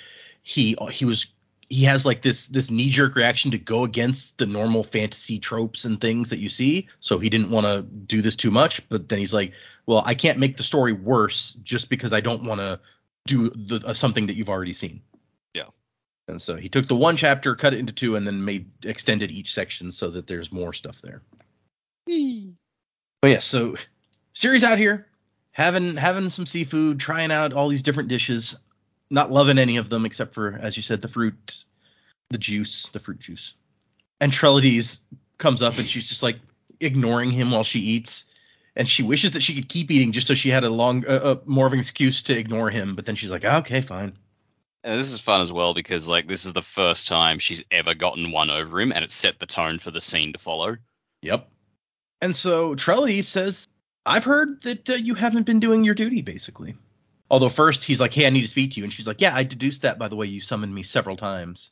he he was he has like this this knee jerk reaction to go against the normal fantasy tropes and things that you see. So he didn't want to do this too much. But then he's like, well, I can't make the story worse just because I don't want to do the, uh, something that you've already seen. Yeah. And so he took the one chapter, cut it into two, and then made extended each section so that there's more stuff there. Yee. But yeah, so Siri's out here having having some seafood, trying out all these different dishes, not loving any of them except for, as you said, the fruit, the juice, the fruit juice. And Treledees comes up and she's just like ignoring him while she eats. And she wishes that she could keep eating just so she had a long, uh, uh, more of an excuse to ignore him. But then she's like, oh, okay, fine. And this is fun as well because, like, this is the first time she's ever gotten one over him, and it set the tone for the scene to follow. Yep. And so Treledees says, I've heard that uh, you haven't been doing your duty, basically. Although first he's like, hey, I need to speak to you. And she's like, yeah, I deduced that by the way you summoned me several times.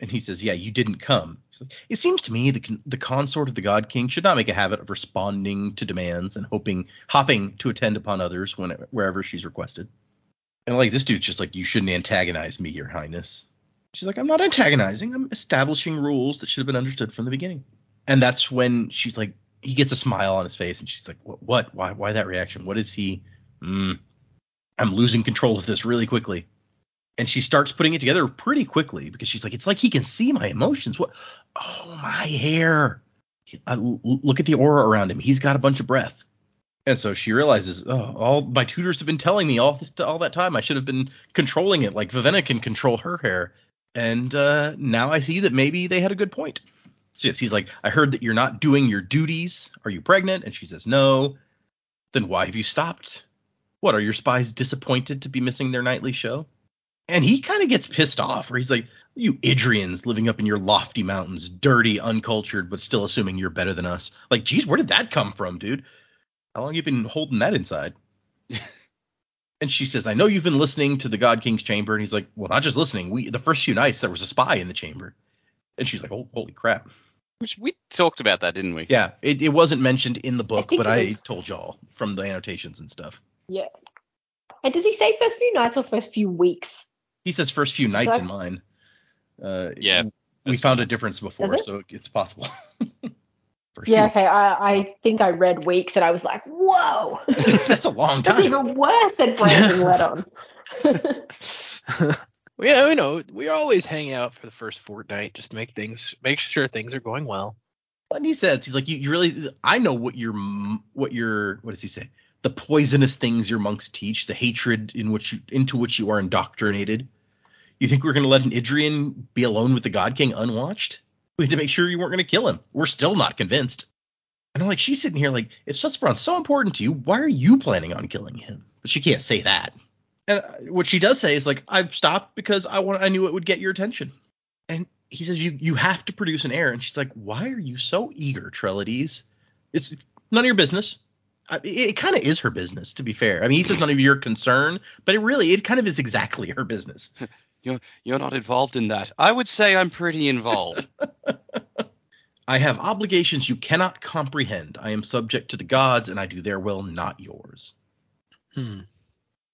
And he says, yeah, you didn't come. She's like, it seems to me the con- the consort of the God King should not make a habit of responding to demands and hoping hopping to attend upon others when, wherever she's requested. And, like, this dude's just like, you shouldn't antagonize me, your highness. She's like, I'm not antagonizing. I'm establishing rules that should have been understood from the beginning. And that's when she's like, he gets a smile on his face. And she's like, what? what? Why Why that reaction? What is he? Mm, I'm losing control of this really quickly. And she starts putting it together pretty quickly because she's like, it's like he can see my emotions. What? Oh, my hair. I, look at the aura around him. He's got a bunch of breath. And so she realizes, oh, all my tutors have been telling me all this, all that time I should have been controlling it like Vivenna can control her hair. And uh, now I see that maybe they had a good point. So yes, he's like, I heard that you're not doing your duties. Are you pregnant? And she says, no. Then why have you stopped? What, are your spies disappointed to be missing their nightly show? And he kind of gets pissed off where he's like, you Idrians living up in your lofty mountains, dirty, uncultured, but still assuming you're better than us. Like, geez, where did that come from, dude? How long have you been holding that inside? And she says, I know you've been listening to the God King's chamber. And he's like, well, not just listening. We The first few nights, there was a spy in the chamber. And she's like, oh, holy crap. Which we talked about that, didn't we? Yeah, it, it wasn't mentioned in the book, I but I was... told y'all from the annotations and stuff. Yeah. And does he say first few nights or first few weeks? He says first few nights so I... in mine. Uh, yeah. We found a difference before, it? so it's possible. Yeah, okay, I, I think I read weeks and I was like, whoa. That's a long time. That's even worse than Brandon let on. Yeah, you know, we always hang out for the first fortnight, just make things, make sure things are going well. And he says, he's like, you, you really, I know what your, what your, what does he say? The poisonous things your monks teach, the hatred in which you, into which you are indoctrinated. You think we're going to let an Idrian be alone with the God King unwatched? We had to make sure you weren't going to kill him. We're still not convinced. And I'm like, she's sitting here like, if Susebron's so important to you, why are you planning on killing him? But she can't say that. And what she does say is like, I've stopped because I want, I knew it would get your attention. And he says, you you have to produce an heir. And she's like, why are you so eager, Treledees? It's none of your business. it, it kind of is her business, to be fair. I mean, he says none of your concern, but it really, it kind of is exactly her business. You're, you're not involved in that. I would say I'm pretty involved. I have obligations you cannot comprehend. I am subject to the gods, and I do their will, not yours. Hmm.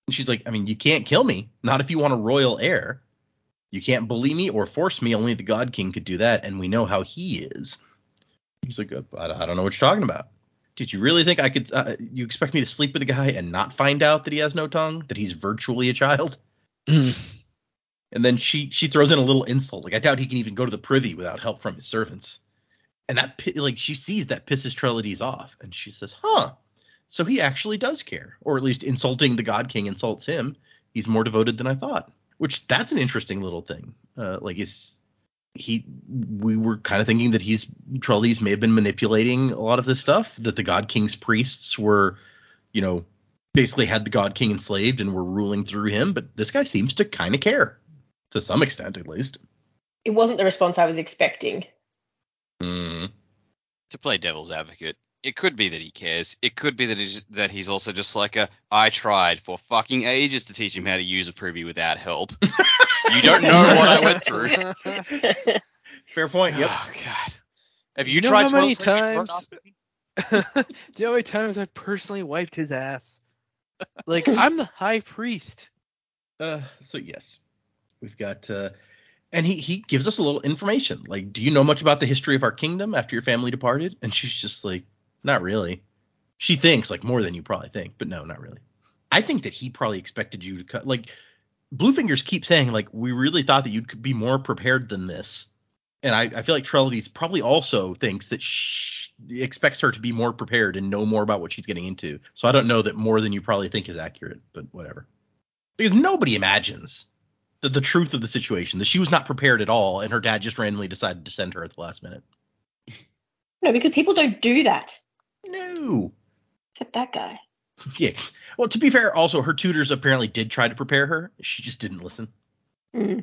And she's like, I mean, you can't kill me. Not if you want a royal heir. You can't bully me or force me. Only the God King could do that, and we know how he is. He's like, I don't know what you're talking about. Did you really think I could uh, – you expect me to sleep with a guy and not find out that he has no tongue, that he's virtually a child? Mm. And then she, she throws in a little insult. Like, I doubt he can even go to the privy without help from his servants. And that – like, she sees that pisses Treledees off, and she says, huh, so he actually does care, or at least insulting the God King insults him. He's more devoted than I thought, which that's an interesting little thing. Uh, like, is he we were kind of thinking that he's Treledees may have been manipulating a lot of this stuff, that the God King's priests were, you know, basically had the God King enslaved and were ruling through him. But this guy seems to kind of care to some extent, at least. It wasn't the response I was expecting. Mm. To play devil's advocate, it could be that he cares. It could be that he's, that he's also just like a, I tried for fucking ages to teach him how to use a privy without help. You don't know what I went through. Fair point. Yep. Oh, God. Have you, you know tried how many times? Do you know how many times I personally wiped his ass? Like, I'm the high priest. Uh, so yes, we've got. Uh, And he, he gives us a little information. Like, do you know much about the history of our kingdom after your family departed? And she's just like, not really. She thinks, like, more than you probably think. But no, not really. I think that he probably expected you to cut. Like, Bluefingers keep saying, like, we really thought that you'd be more prepared than this. And I, I feel like Treledees probably also thinks that she expects her to be more prepared and know more about what she's getting into. So I don't know that more than you probably think is accurate, but whatever. Because nobody imagines The, the truth of the situation, that she was not prepared at all, and her dad just randomly decided to send her at the last minute. No, because people don't do that. No. Except that guy. Yes. Well, to be fair, also, her tutors apparently did try to prepare her. She just didn't listen. Mm.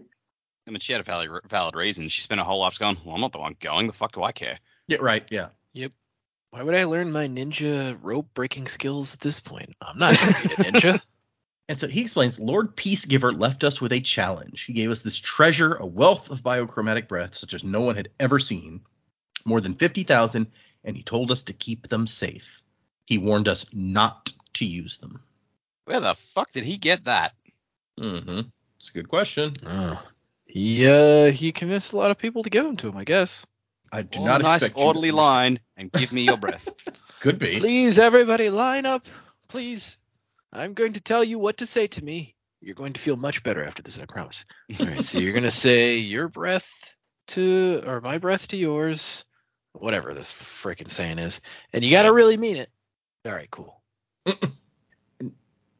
I mean, she had a valid, valid reason. She spent her whole life going, well, I'm not the one going. The fuck do I care? Yeah, right, yeah. Yep. Why would I learn my ninja rope-breaking skills at this point? I'm not going to be a ninja. And so he explains, Lord Peacegiver left us with a challenge. He gave us this treasure, a wealth of biochromatic breath, such as no one had ever seen, more than fifty thousand, and he told us to keep them safe. He warned us not to use them. Where the fuck did he get that? Mm-hmm. It's a good question. Uh, he, uh, he convinced a lot of people to give them to him, I guess. I do well, not nice expect nice orderly you to line, and give me your breath. Could be. Please, everybody, line up. Please. I'm going to tell you what to say to me. You're going to feel much better after this, I promise. All right, so you're going to say your breath to, or my breath to yours, whatever this freaking saying is, and you got to really mean it. All right, cool.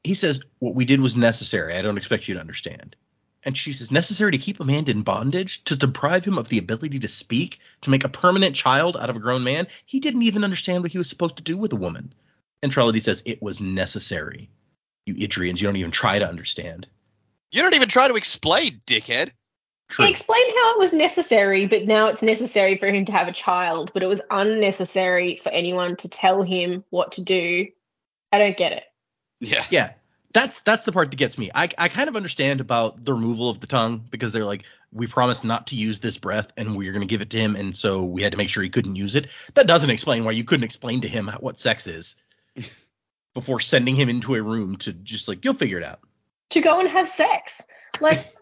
He says, what we did was necessary. I don't expect you to understand. And she says, necessary to keep a man in bondage, to deprive him of the ability to speak, to make a permanent child out of a grown man. He didn't even understand what he was supposed to do with a woman. And Treledees says, it was necessary. You Idrians, you don't even try to understand. You don't even try to explain, dickhead. True. He explained how it was necessary, but now it's necessary for him to have a child, but it was unnecessary for anyone to tell him what to do. I don't get it. Yeah. Yeah. That's that's the part that gets me. I, I kind of understand about the removal of the tongue, because they're like, we promised not to use this breath, and we were going to give it to him, and so we had to make sure he couldn't use it. That doesn't explain why you couldn't explain to him what sex is before sending him into a room to just, like, you'll figure it out. To go and have sex. Like,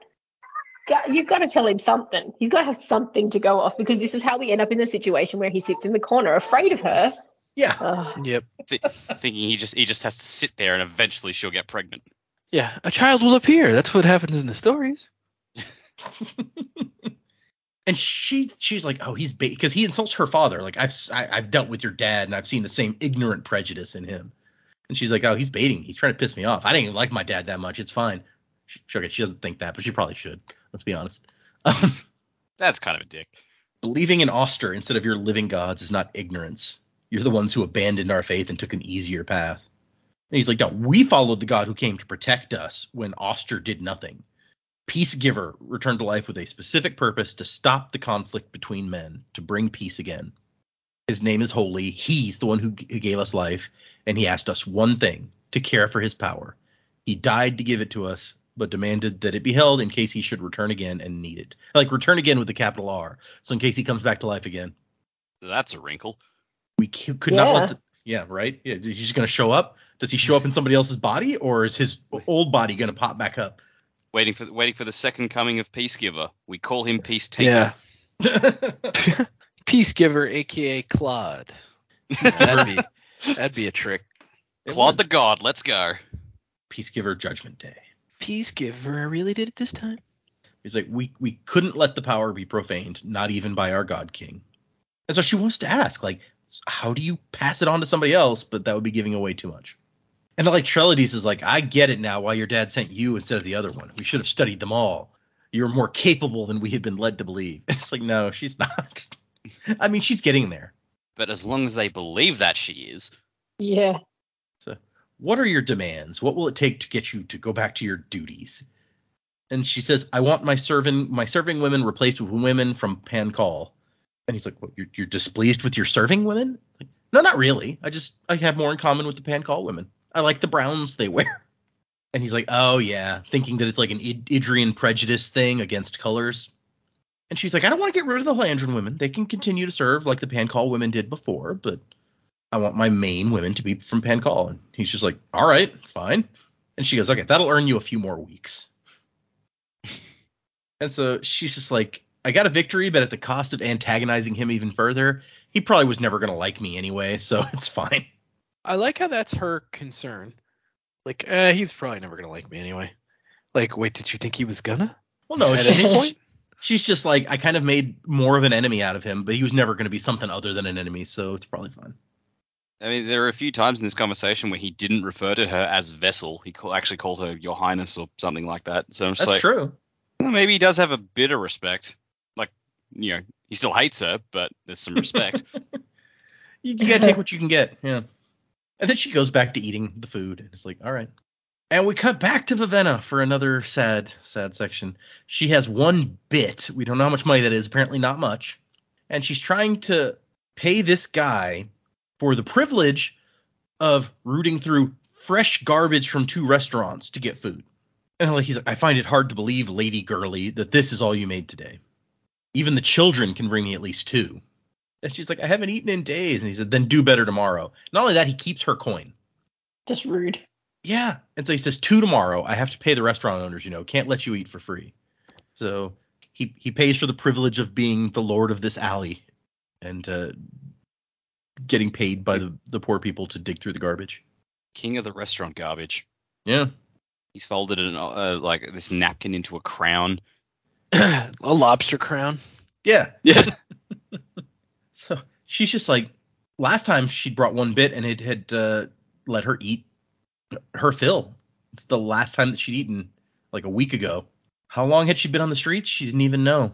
you've got to tell him something. You've got to have something to go off, because this is how we end up in the situation where he sits in the corner afraid of her. Yeah. Uh, yep. Th- thinking he just he just has to sit there and eventually she'll get pregnant. Yeah, a child will appear. That's what happens in the stories. And she she's like, oh, he's because ba- he insults her father. Like, I've I, I've dealt with your dad, and I've seen the same ignorant prejudice in him. And she's like, oh, he's baiting me. He's trying to piss me off. I didn't even like my dad that much. It's fine. She, okay, she doesn't think that, but she probably should. Let's be honest. Um, That's kind of a dick. Believing in Auster instead of your living gods is not ignorance. You're the ones who abandoned our faith and took an easier path. And he's like, no, we followed the God who came to protect us when Auster did nothing. Peacegiver returned to life with a specific purpose to stop the conflict between men, to bring peace again. His name is holy. He's the one who, g- who gave us life. and he asked us one thing, to care for his power. He died to give it to us, but demanded that it be held in case he should return again and need it. Like, return again with a capital R, so in case he comes back to life again. That's a wrinkle. We c- could yeah. not let the... Yeah, right? Yeah, is he just going to show up? Does he show up in somebody else's body, or is his old body going to pop back up? Waiting for waiting for the second coming of Peacegiver. We call him Peace Taker. Yeah. Peacegiver, a k a. Claude. That'd be, that'd be a trick. It Claude would. The God, let's go. Peacegiver, Judgment Day. Peacegiver, I really did it this time. He's like, we, we couldn't let the power be profaned, not even by our God King. And so she wants to ask, like, how do you pass it on to somebody else? But that would be giving away too much. And like Treledees is like, I get it now why your dad sent you instead of the other one. We should have studied them all. You're more capable than we had been led to believe. It's like, no, she's not. I mean, she's getting there. But as long as they believe that she is. Yeah. So what are your demands? What will it take to get you to go back to your duties? And she says, I want my serving my serving women replaced with women from Pahn Kahl. And he's like, what, you're, you're displeased with your serving women? Like, no, not really. I just, I have more in common with the Pahn Kahl women. I like the browns they wear. And he's like, oh, yeah, thinking that it's like an Id- Idrian prejudice thing against colors. And she's like, I don't want to get rid of the Landron women. They can continue to serve like the Pahn Kahl women did before, but I want my main women to be from Pahn Kahl. And he's just like, all right, fine. And she goes, okay, that'll earn you a few more weeks. And so she's just like, I got a victory, but at the cost of antagonizing him even further, he probably was never going to like me anyway, so it's fine. I like how that's her concern. Like, uh, he was probably never going to like me anyway. Like, wait, did you think he was gonna? Well, no. At any point? She's just like, I kind of made more of an enemy out of him, but he was never going to be something other than an enemy, so it's probably fine. I mean, there are a few times in this conversation where he didn't refer to her as vessel. He call, actually called her Your Highness or something like that. So I'm just that's like, true. Well, maybe he does have a bit of respect. Like, you know, he still hates her, but there's some respect. you you got to take what you can get, yeah. And then she goes back to eating the food. And it's like, all right. And we cut back to Vivenna for another sad, sad section. She has one bit. We don't know how much money that is. Apparently not much. And she's trying to pay this guy for the privilege of rooting through fresh garbage from two restaurants to get food. And he's like, I find it hard to believe, Lady Girly, that this is all you made today. Even the children can bring me at least two. And she's like, I haven't eaten in days. And he said, then do better tomorrow. Not only that, he keeps her coin. Just rude. Yeah. And so he says, two tomorrow. I have to pay the restaurant owners, you know. Can't let you eat for free. So he, he pays for the privilege of being the lord of this alley and uh, getting paid by the, the poor people to dig through the garbage. King of the restaurant garbage. Yeah. He's folded an, uh, like this napkin into a crown. A lobster crown. Yeah. Yeah. So she's just like, last time she brought one bit and it had uh, let her eat her fill. It's the last time that she'd eaten, like a week ago. How long had she been on the streets? She didn't even know.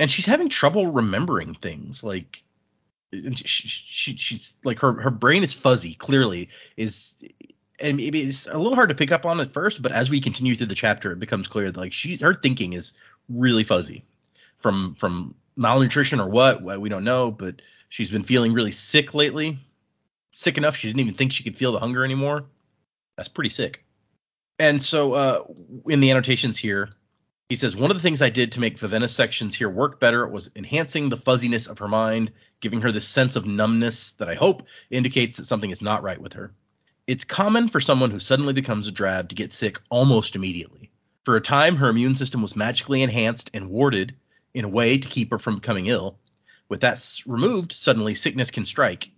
And she's having trouble remembering things. Like she, she, she's like her, her brain is fuzzy. Clearly is, and maybe it's a little hard to pick up on at first. But as we continue through the chapter, it becomes clear that like she, her thinking is really fuzzy from from. malnutrition or what, well, we don't know, but she's been feeling really sick lately. Sick enough she didn't even think she could feel the hunger anymore. That's pretty sick. And so uh, in the annotations here, he says, one of the things I did to make Vivenna's sections here work better was enhancing the fuzziness of her mind, giving her this sense of numbness that I hope indicates that something is not right with her. It's common for someone who suddenly becomes a drab to get sick almost immediately. For a time, her immune system was magically enhanced and warded in a way to keep her from becoming ill. With that removed, suddenly sickness can strike.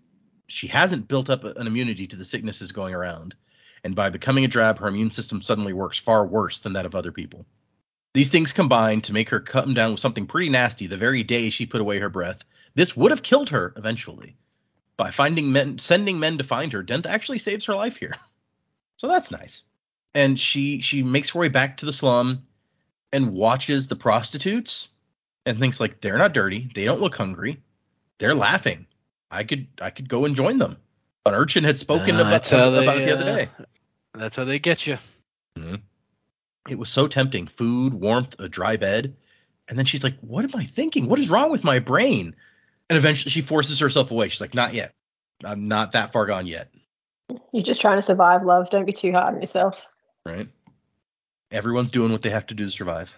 She hasn't built up an immunity to the sicknesses going around, and by becoming a drab, her immune system suddenly works far worse than that of other people. These things combine to make her come down with something pretty nasty the very day she put away her breath. This would have killed her eventually. By finding men, sending men to find her, Denth actually saves her life here. So that's nice. And she, she makes her way back to the slum and watches the prostitutes and thinks like, they're not dirty. They don't look hungry. They're laughing. I could I could go and join them. An urchin had spoken uh, about, uh, they, about it the uh, other day. That's how they get you. Mm-hmm. It was so tempting. Food, warmth, a dry bed. And then she's like, what am I thinking? What is wrong with my brain? And eventually she forces herself away. She's like, not yet. I'm not that far gone yet. You're just trying to survive, love. Don't be too hard on yourself. Right. Everyone's doing what they have to do to survive.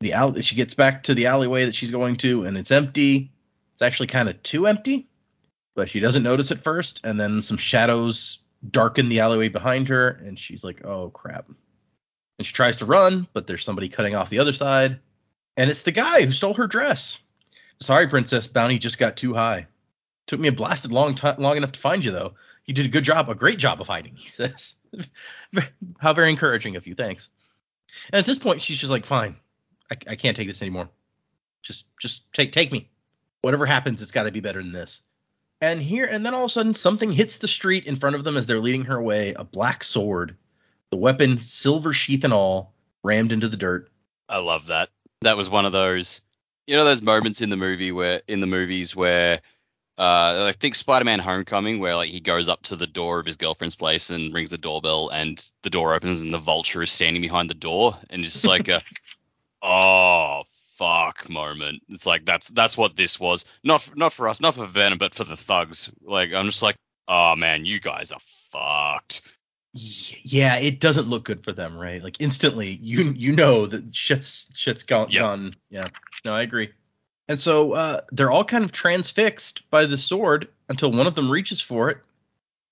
The alley, she gets back to the alleyway that she's going to, and it's empty. It's actually kind of too empty, but she doesn't notice at first, and then some shadows darken the alleyway behind her, and she's like, oh, crap. And she tries to run, but there's somebody cutting off the other side, and it's the guy who stole her dress. Sorry, Princess, bounty just got too high. Took me a blasted long time, long enough to find you, though. You did a good job, a great job of hiding, he says. How very encouraging of you, thanks. And at this point, she's just like, fine. I, I can't take this anymore. Just just take take me. Whatever happens, it's got to be better than this. And here, and then all of a sudden, something hits the street in front of them as they're leading her away. A black sword, the weapon, silver sheath and all, rammed into the dirt. I love that. That was one of those, you know, those moments in the movie where, in the movies where, uh, I think Spider-Man: Homecoming, where like he goes up to the door of his girlfriend's place and rings the doorbell, and the door opens, and the Vulture is standing behind the door, and it's like a. Oh fuck moment. It's like that's that's what this was. Not for, not for us, not for Venom, but for the thugs. Like I'm just like, oh man, you guys are fucked. Yeah, it doesn't look good for them, right? Like instantly, you you know that shit's shit's gone. Yep. gone. Yeah, no, I agree. And so uh, they're all kind of transfixed by the sword until one of them reaches for it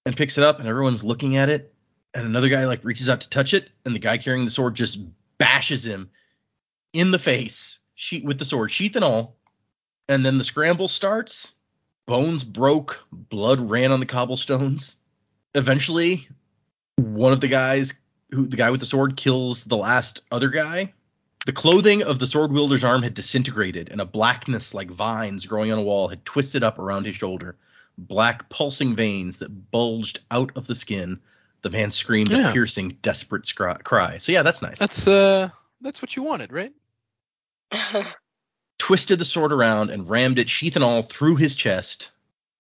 and picks it up, and everyone's looking at it. And another guy like reaches out to touch it, and the guy carrying the sword just bashes him in the face, she, with the sword, sheath and all. And then the scramble starts. Bones broke. Blood ran on the cobblestones. Eventually, one of the guys, who the guy with the sword, kills the last other guy. The clothing of the sword wielder's arm had disintegrated, and a blackness like vines growing on a wall had twisted up around his shoulder. Black pulsing veins that bulged out of the skin. The man screamed yeah. a piercing, desperate scry- cry. So yeah, that's nice. That's uh, that's what you wanted, right? Twisted the sword around and rammed it, sheath and all, through his chest,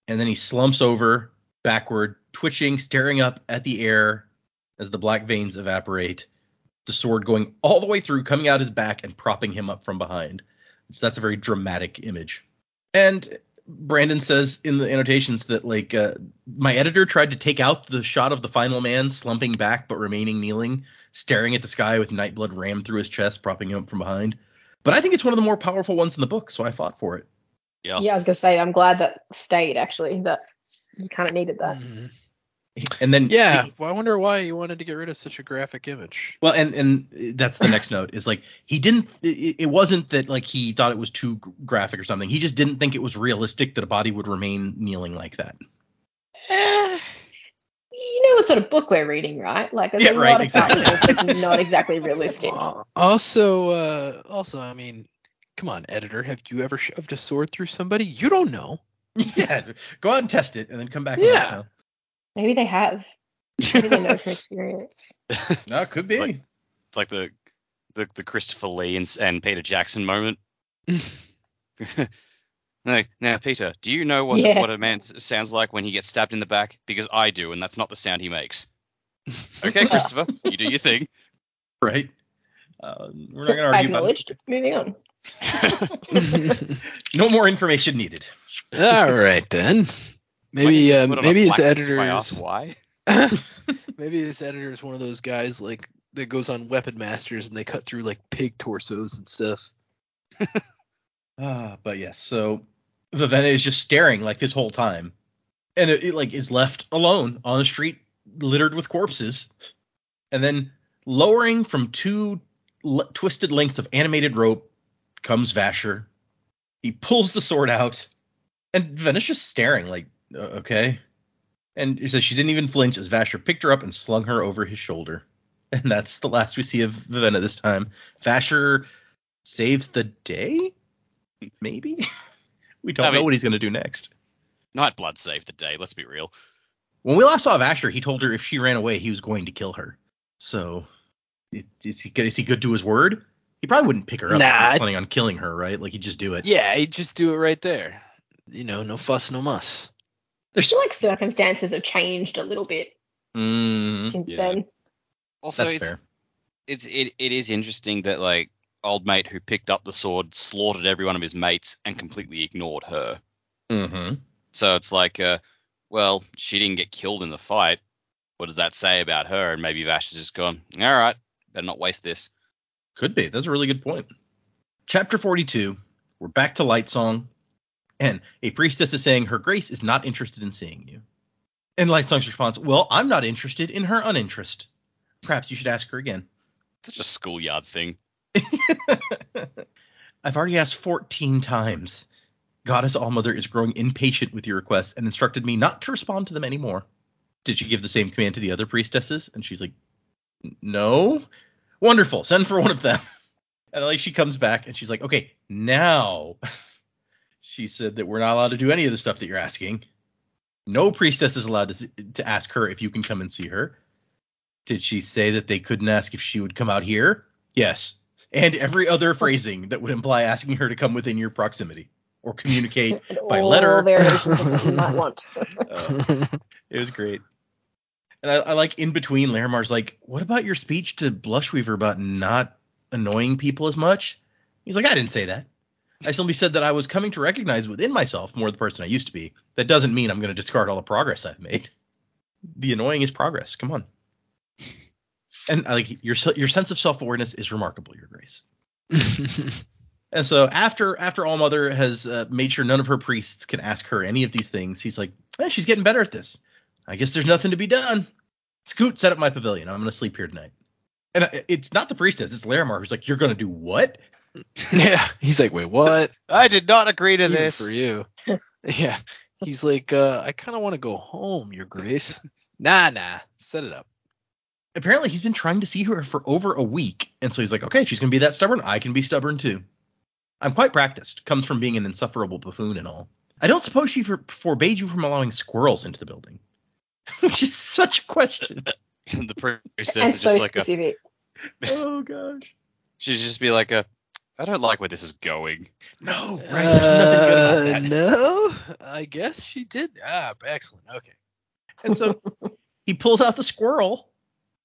and then he slumps over backward, twitching, staring up at the air as the black veins evaporate, the sword going all the way through, coming out his back and propping him up from behind. So that's a very dramatic image. And Brandon says in the annotations that like uh, my editor tried to take out the shot of the final man slumping back but remaining kneeling, staring at the sky with Nightblood rammed through his chest, propping him up from behind. But I think it's one of the more powerful ones in the book, so I fought for it. Yeah, yeah, I was going to say, I'm glad that stayed, actually, that you kind of needed that. Mm-hmm. And then, yeah, he, well, I wonder why you wanted to get rid of such a graphic image. Well, and, and that's the next note, is like, he didn't, it, it wasn't that, like, he thought it was too graphic or something. He just didn't think it was realistic that a body would remain kneeling like that. Uh, you know what sort of book we're reading, right? Like, there's yeah, a right, lot of exactly. It's not exactly realistic. Also, uh, also, I mean, come on, editor, have you ever shoved a sword through somebody? You don't know. Yeah, go out and test it, and then come back and let us know. Maybe they have. Maybe they know from experience. No, it could be. It's like, it's like the, the the Christopher Lee and, and Peter Jackson moment. No, now, Peter, do you know what yeah. what a man sounds like when he gets stabbed in the back? Because I do, and that's not the sound he makes. Okay, Christopher, you do your thing. Right. Uh, we're not going to argue about it. Moving on. No more information needed. All right, then. Maybe uh, maybe his editor is why? Maybe his editor is one of those guys like that goes on Weapon Masters and they cut through like pig torsos and stuff. uh, but yes, yeah, so Vivenna is just staring like this whole time, and it, it like is left alone on the street littered with corpses, and then lowering from two l- twisted lengths of animated rope comes Vasher. He pulls the sword out, and Vivenna's just staring like. Okay. And he says she didn't even flinch as Vasher picked her up and slung her over his shoulder. And that's the last we see of Vivenna this time. Vasher saves the day? Maybe? We don't I know mean, what he's going to do next. Nightblood saved the day, let's be real. When we last saw Vasher, he told her if she ran away, he was going to kill her. So, is, is, he, is he good to his word? He probably wouldn't pick her up nah, if he was planning on killing her, right? Like, he'd just do it. Yeah, he'd just do it right there. You know, no fuss, no muss. There's still like circumstances have changed a little bit mm, since yeah. then. Also, That's it's, fair. It's it it is interesting that like old mate who picked up the sword slaughtered every one of his mates and completely ignored her. Mm-hmm. So it's like, uh, well, she didn't get killed in the fight, what does that say about her? And maybe Vash is just gone, all right, better not waste this. Could be. That's a really good point. Chapter forty-two. We're back to Lightsong. And a priestess is saying, her grace is not interested in seeing you. And Lightsong's response, well, I'm not interested in her uninterest. Perhaps you should ask her again. Such a schoolyard thing. I've already asked fourteen times. Goddess Allmother is growing impatient with your requests and instructed me not to respond to them anymore. Did you give the same command to the other priestesses? And she's like, no. Wonderful. Send for one of them. And like she comes back and she's like, okay, now she said that we're not allowed to do any of the stuff that you're asking. No priestess is allowed to, to ask her if you can come and see her. Did she say that they couldn't ask if she would come out here? Yes. And every other phrasing that would imply asking her to come within your proximity or communicate by letter. Variations you might want. uh, it was great. And I, I like in between Llarimar's like, what about your speech to Blush Weaver about not annoying people as much? He's like, I didn't say that. I simply said that I was coming to recognize within myself more the person I used to be. That doesn't mean I'm going to discard all the progress I've made. The annoying is progress. Come on. And I like your your sense of self-awareness is remarkable, Your Grace. And so after after Allmother has uh, made sure none of her priests can ask her any of these things, he's like, eh, she's getting better at this. I guess there's nothing to be done. Scoot, set up my pavilion. I'm going to sleep here tonight. And it's not the priestess. It's Llarimar who's like, you're going to do what? Yeah. He's like, wait, what? I did not agree to Even this. For you. Yeah. He's like, uh, I kind of want to go home, Your Grace. nah, nah. Set it up. Apparently, he's been trying to see her for over a week. And so he's like, okay, if she's going to be that stubborn, I can be stubborn too. I'm quite practiced. Comes from being an insufferable buffoon and all. I don't suppose she for- forbade you from allowing squirrels into the building. Which is such a question. And the priestess I'm is just so like a, oh gosh. She'd just be like a, I don't like where this is going. No, right? Uh, nothing good about that. No, I guess she did. Ah, excellent. Okay. And so he pulls out the squirrel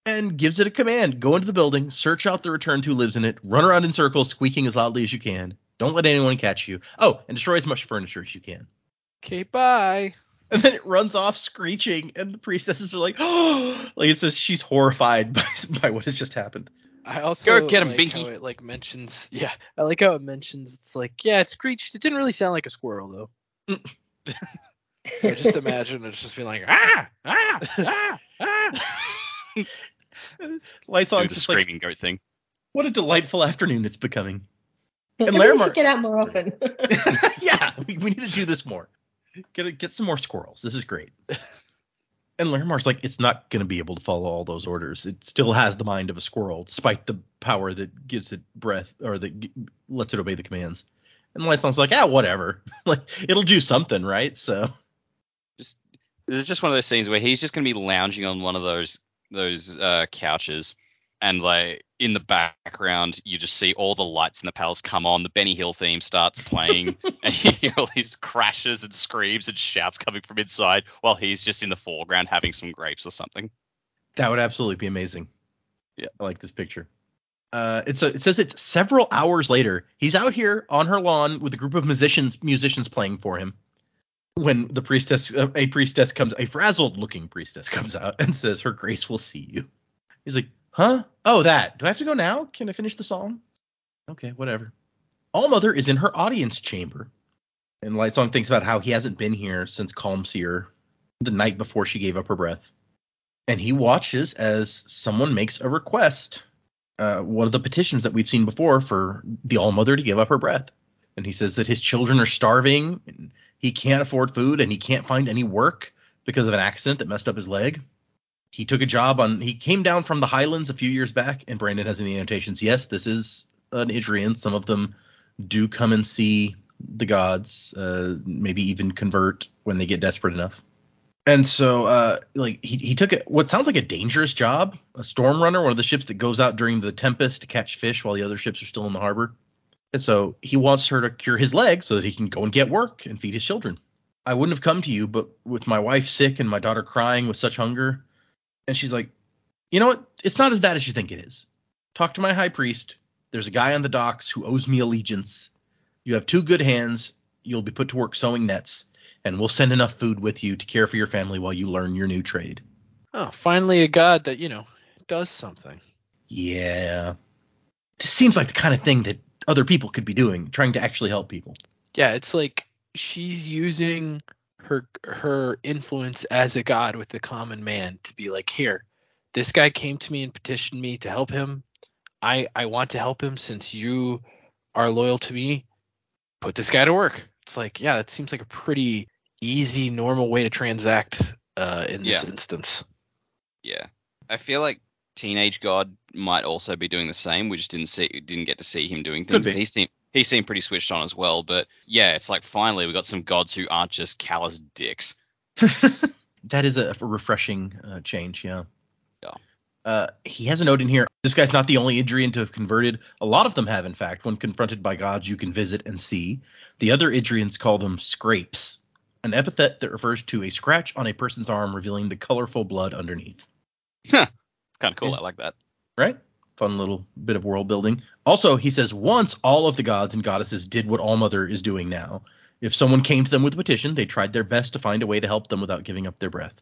and gives it a command. Go into the building, search out the returned who lives in it, run around in circles, squeaking as loudly as you can. Don't let anyone catch you. Oh, and destroy as much furniture as you can. Okay, bye. And then it runs off screeching, and the priestesses are like, oh, like it says she's horrified by, by what has just happened. I also Go get him, like Binky. How it like mentions, yeah, I like how it mentions, it's like, yeah, it screeched. It didn't really sound like a squirrel, though. So just imagine it's just being like, ah, ah, ah, ah. Lights on, just screaming like, goat thing. What a delightful afternoon it's becoming. And Maybe Llarimar, we should get out more often. Yeah, we, we need to do this more. Get get some more squirrels. This is great. And Larimar's like, it's not going to be able to follow all those orders. It still has the mind of a squirrel, despite the power that gives it breath or that g- lets it obey the commands. And Lightsong's like, ah, whatever. Like, it'll do something, right? So, just this is just one of those scenes where he's just going to be lounging on one of those those uh, couches, and like in the background, you just see all the lights in the palace come on. The Benny Hill theme starts playing, and you hear all these crashes and screams and shouts coming from inside while he's just in the foreground having some grapes or something. That would absolutely be amazing. Yeah, I like this picture. Uh, it's a, it says it's several hours later. He's out here on her lawn with a group of musicians musicians playing for him. When the priestess, uh, a priestess comes, a frazzled-looking priestess comes out and says, "Her Grace will see you." He's like, huh? Oh, that. Do I have to go now? Can I finish the song? Okay, whatever. Allmother is in her audience chamber. And Lightsong thinks about how he hasn't been here since Calmseer, the night before she gave up her breath. And he watches as someone makes a request, uh, one of the petitions that we've seen before for the Allmother to give up her breath. And he says that his children are starving, and he can't afford food, and he can't find any work because of an accident that messed up his leg. He took a job on, he came down from the Highlands a few years back, and Brandon has in the annotations, yes, this is an Idrian. Some of them do come and see the gods, uh, maybe even convert when they get desperate enough. And so, uh, like, he, he took a, what sounds like a dangerous job, a storm runner, one of the ships that goes out during the tempest to catch fish while the other ships are still in the harbor. And so he wants her to cure his leg so that he can go and get work and feed his children. I wouldn't have come to you, but with my wife sick and my daughter crying with such hunger. And she's like, you know what? It's not as bad as you think it is. Talk to my high priest. There's a guy on the docks who owes me allegiance. You have two good hands. You'll be put to work sewing nets, and we'll send enough food with you to care for your family while you learn your new trade. Oh, finally a god that, you know, does something. Yeah. This seems like the kind of thing that other people could be doing, trying to actually help people. Yeah, it's like she's using her her influence as a god with the common man to be like, here, this guy came to me and petitioned me to help him. I, I want to help him since you are loyal to me. Put this guy to work. It's like, yeah, that seems like a pretty easy, normal way to transact uh, in this yeah. instance. Yeah. I feel like Teenage God might also be doing the same. We just didn't see, didn't get to see him doing things. But he seemed he seemed pretty switched on as well. But yeah, it's like finally we got some gods who aren't just callous dicks. That is a refreshing uh, change, yeah. Yeah. Uh, he has a note in here. This guy's not the only Idrian to have converted. A lot of them have, in fact, when confronted by gods you can visit and see. The other Idrians call them scrapes, an epithet that refers to a scratch on a person's arm revealing the colorful blood underneath. Huh. It's kind of cool. Yeah. I like that. Right? Fun little bit of world building. Also, he says, once all of the gods and goddesses did what Allmother is doing now. If someone came to them with a petition, they tried their best to find a way to help them without giving up their breath.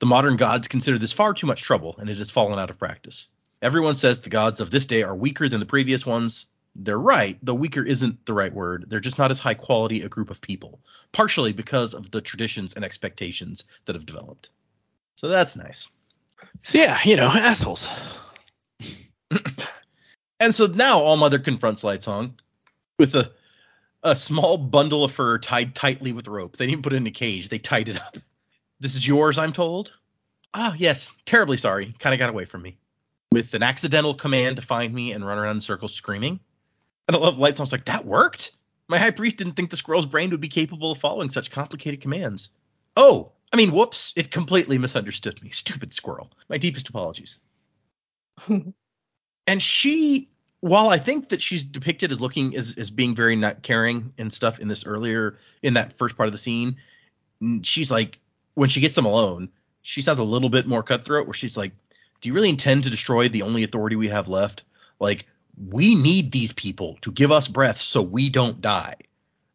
The modern gods consider this far too much trouble, and it has fallen out of practice. Everyone says the gods of this day are weaker than the previous ones. They're right, though weaker isn't the right word. They're just not as high quality a group of people, partially because of the traditions and expectations that have developed. So that's nice. So yeah, you know, assholes. And so now Allmother confronts Lightsong with a, a small bundle of fur tied tightly with rope. They didn't put it in a cage. They tied it up. This is yours, I'm told. Ah, yes. Terribly sorry. Kind of got away from me. With an accidental command to find me and run around in circles screaming. And I love Lightsong's like, that worked? My high priest didn't think the squirrel's brain would be capable of following such complicated commands. Oh, I mean, whoops. It completely misunderstood me. Stupid squirrel. My deepest apologies. And she, while I think that she's depicted as looking, as, as being very not caring and stuff in this earlier, in that first part of the scene, she's like, when she gets them alone, she sounds a little bit more cutthroat, where she's like, do you really intend to destroy the only authority we have left? Like, we need these people to give us breath so we don't die.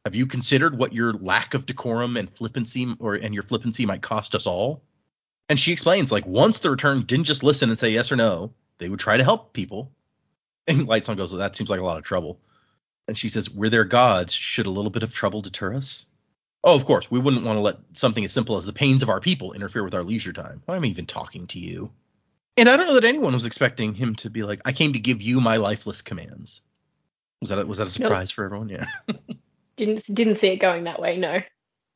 Have you considered what your lack of decorum and flippancy or and your flippancy might cost us all? And she explains, like, once the return didn't just listen and say yes or no, they would try to help people. And Lightsong goes, well, that seems like a lot of trouble. And she says, we're their gods. Should a little bit of trouble deter us? Oh, of course, we wouldn't want to let something as simple as the pains of our people interfere with our leisure time. Why am I even talking to you? And I don't know that anyone was expecting him to be like, I came to give you my lifeless commands. Was that a, was that a surprise no. for everyone? Yeah. didn't didn't see it going that way, no.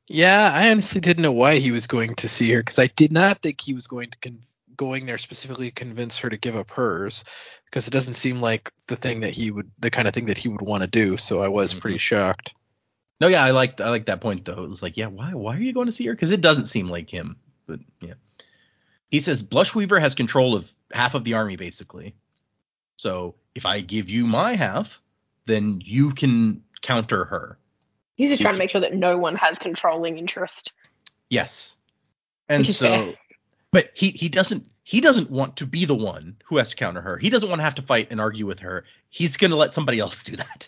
Yeah, I honestly didn't know why he was going to see her, because I did not think he was going to con- going there specifically to convince her to give up hers, because it doesn't seem like the thing that he would, the kind of thing that he would want to do. So I was mm-hmm. pretty shocked. No, yeah, I liked I liked that point, though. It was like, yeah, why why are you going to see her? Because it doesn't seem like him. But yeah. He says, Blush Weaver has control of half of the army, basically. So if I give you my half, then you can counter her. He's just trying to make sure that no one has controlling interest. Yes. And so fair. But he, he doesn't he doesn't want to be the one who has to counter her. He doesn't want to have to fight and argue with her. He's going to let somebody else do that.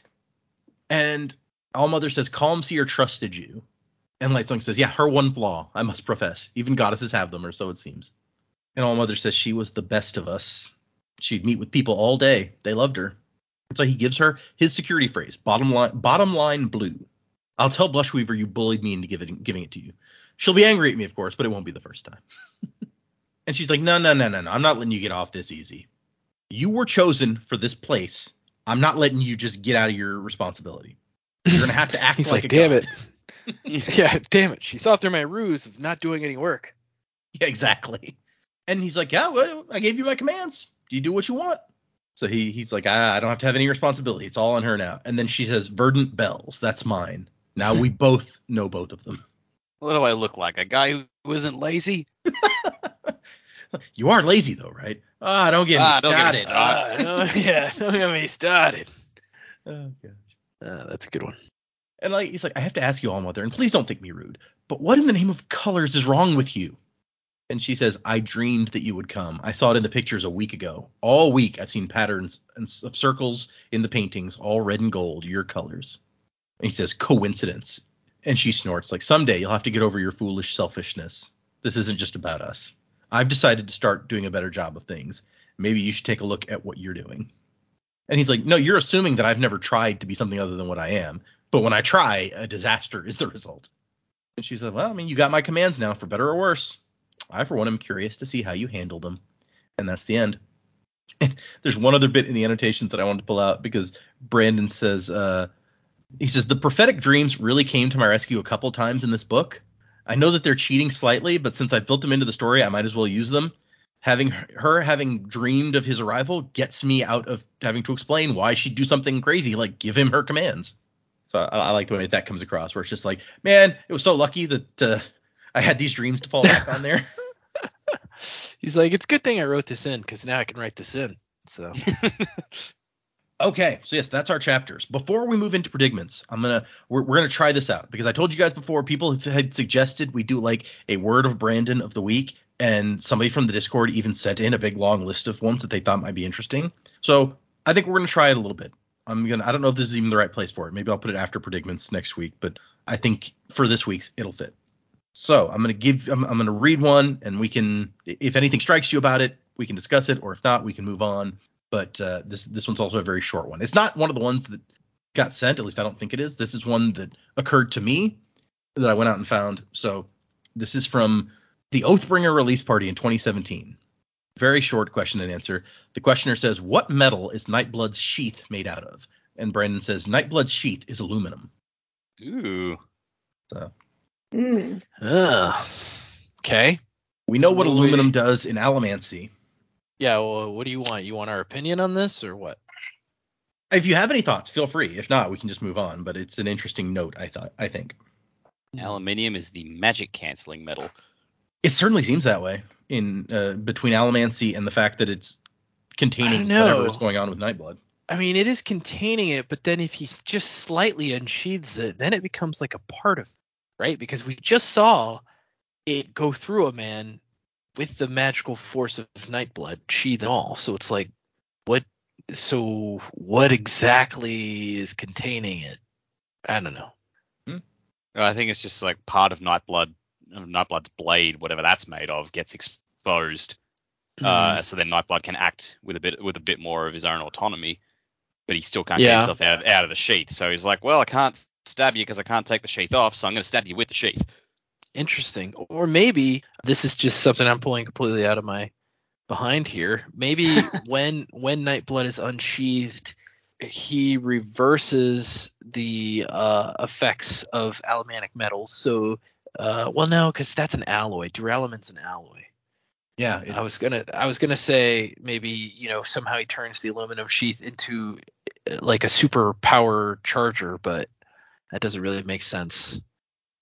And Allmother says, Calmseer trusted you. And Lightsong says, yeah, her one flaw, I must profess. Even goddesses have them, or so it seems. And Allmother says she was the best of us. She'd meet with people all day. They loved her. And so he gives her his security phrase, bottom line, bottom line blue. I'll tell Blush Weaver you bullied me into giving, giving it to you. She'll be angry at me, of course, but it won't be the first time. And she's like, no, no, no, no, no. I'm not letting you get off this easy. You were chosen for this place. I'm not letting you just get out of your responsibility. You're gonna have to act. He's like, like a damn god. it, yeah, damn it. She saw through my ruse of not doing any work. Yeah, exactly. And he's like, yeah, well, I gave you my commands. Do you do what you want? So he he's like, ah, I don't have to have any responsibility. It's all on her now. And then she says, verdant bells. That's mine. Now we both know both of them. What do I look like? A guy who isn't lazy? You are lazy though, right? Ah, don't get ah, me don't started. Get started. Ah, don't, yeah, don't get me started. Oh gosh. Uh, that's a good one. And like, he's like, I have to ask you, Allmother, and please don't think me rude, but what in the name of colors is wrong with you? And she says, I dreamed that you would come. I saw it in the pictures a week ago. All week I've seen patterns of circles in the paintings, all red and gold, your colors. And he says, coincidence. And she snorts, like, someday you'll have to get over your foolish selfishness. This isn't just about us. I've decided to start doing a better job of things. Maybe you should take a look at what you're doing. And he's like, no, you're assuming that I've never tried to be something other than what I am. But when I try, a disaster is the result. And she said, well, I mean, you got my commands now, for better or worse. I, for one, am curious to see how you handle them. And that's the end. And there's one other bit in the annotations that I wanted to pull out, because Brandon says, uh, he says, the prophetic dreams really came to my rescue a couple times in this book. I know that they're cheating slightly, but since I built them into the story, I might as well use them. Having her having dreamed of his arrival gets me out of having to explain why she'd do something crazy, like give him her commands. So I, I like the way that, that comes across, where it's just like, man, it was so lucky that uh, I had these dreams to fall back on there. He's like, it's a good thing I wrote this in, because now I can write this in. So. Okay, so yes, that's our chapters. Before we move into predicaments, I'm gonna we're, we're gonna try this out, because I told you guys before, people had suggested we do like a word of Brandon of the week, and somebody from the Discord even sent in a big long list of ones that they thought might be interesting. So I think we're gonna try it a little bit. I'm gonna I don't know if this is even the right place for it. Maybe I'll put it after predicaments next week, but I think for this week's it'll fit. So I'm gonna give I'm, I'm gonna read one, and we can, if anything strikes you about it, we can discuss it, or if not, we can move on. But uh, this this one's also a very short one. It's not one of the ones that got sent. At least I don't think it is. This is one that occurred to me that I went out and found. So this is from the Oathbringer release party in twenty seventeen. Very short question and answer. The questioner says, what metal is Nightblood's sheath made out of? And Brandon says, Nightblood's sheath is aluminum. Ooh. So. Mm. Ugh. Okay. We know so what aluminum we... does in allomancy. Yeah, well, what do you want? You want our opinion on this, or what? If you have any thoughts, feel free. If not, we can just move on. But it's an interesting note, I thought. I think aluminium is the magic canceling metal. It certainly seems that way in uh, between allomancy and the fact that it's containing whatever is going on with Nightblood. I mean, it is containing it, but then if he just slightly unsheathes it, then it becomes like a part of it, right? Because we just saw it go through a man. With the magical force of Nightblood, sheath and all. So it's like, what? So what exactly is containing it? I don't know. Hmm. I think it's just like part of Nightblood, Nightblood's blade, whatever that's made of, gets exposed. Hmm. Uh, so then Nightblood can act with a bit with a bit more of his own autonomy, but he still can't yeah. get himself out of, out of the sheath. So he's like, well, I can't stab you because I can't take the sheath off, so I'm going to stab you with the sheath. Interesting. Or maybe this is just something I'm pulling completely out of my behind here. Maybe when when Nightblood is unsheathed, he reverses the uh, effects of allomantic metals. So, uh, well, no, because that's an alloy. Duralumin's an alloy. Yeah. It, I was gonna I was gonna say maybe, you know, somehow he turns the aluminum sheath into like a super power charger, but that doesn't really make sense.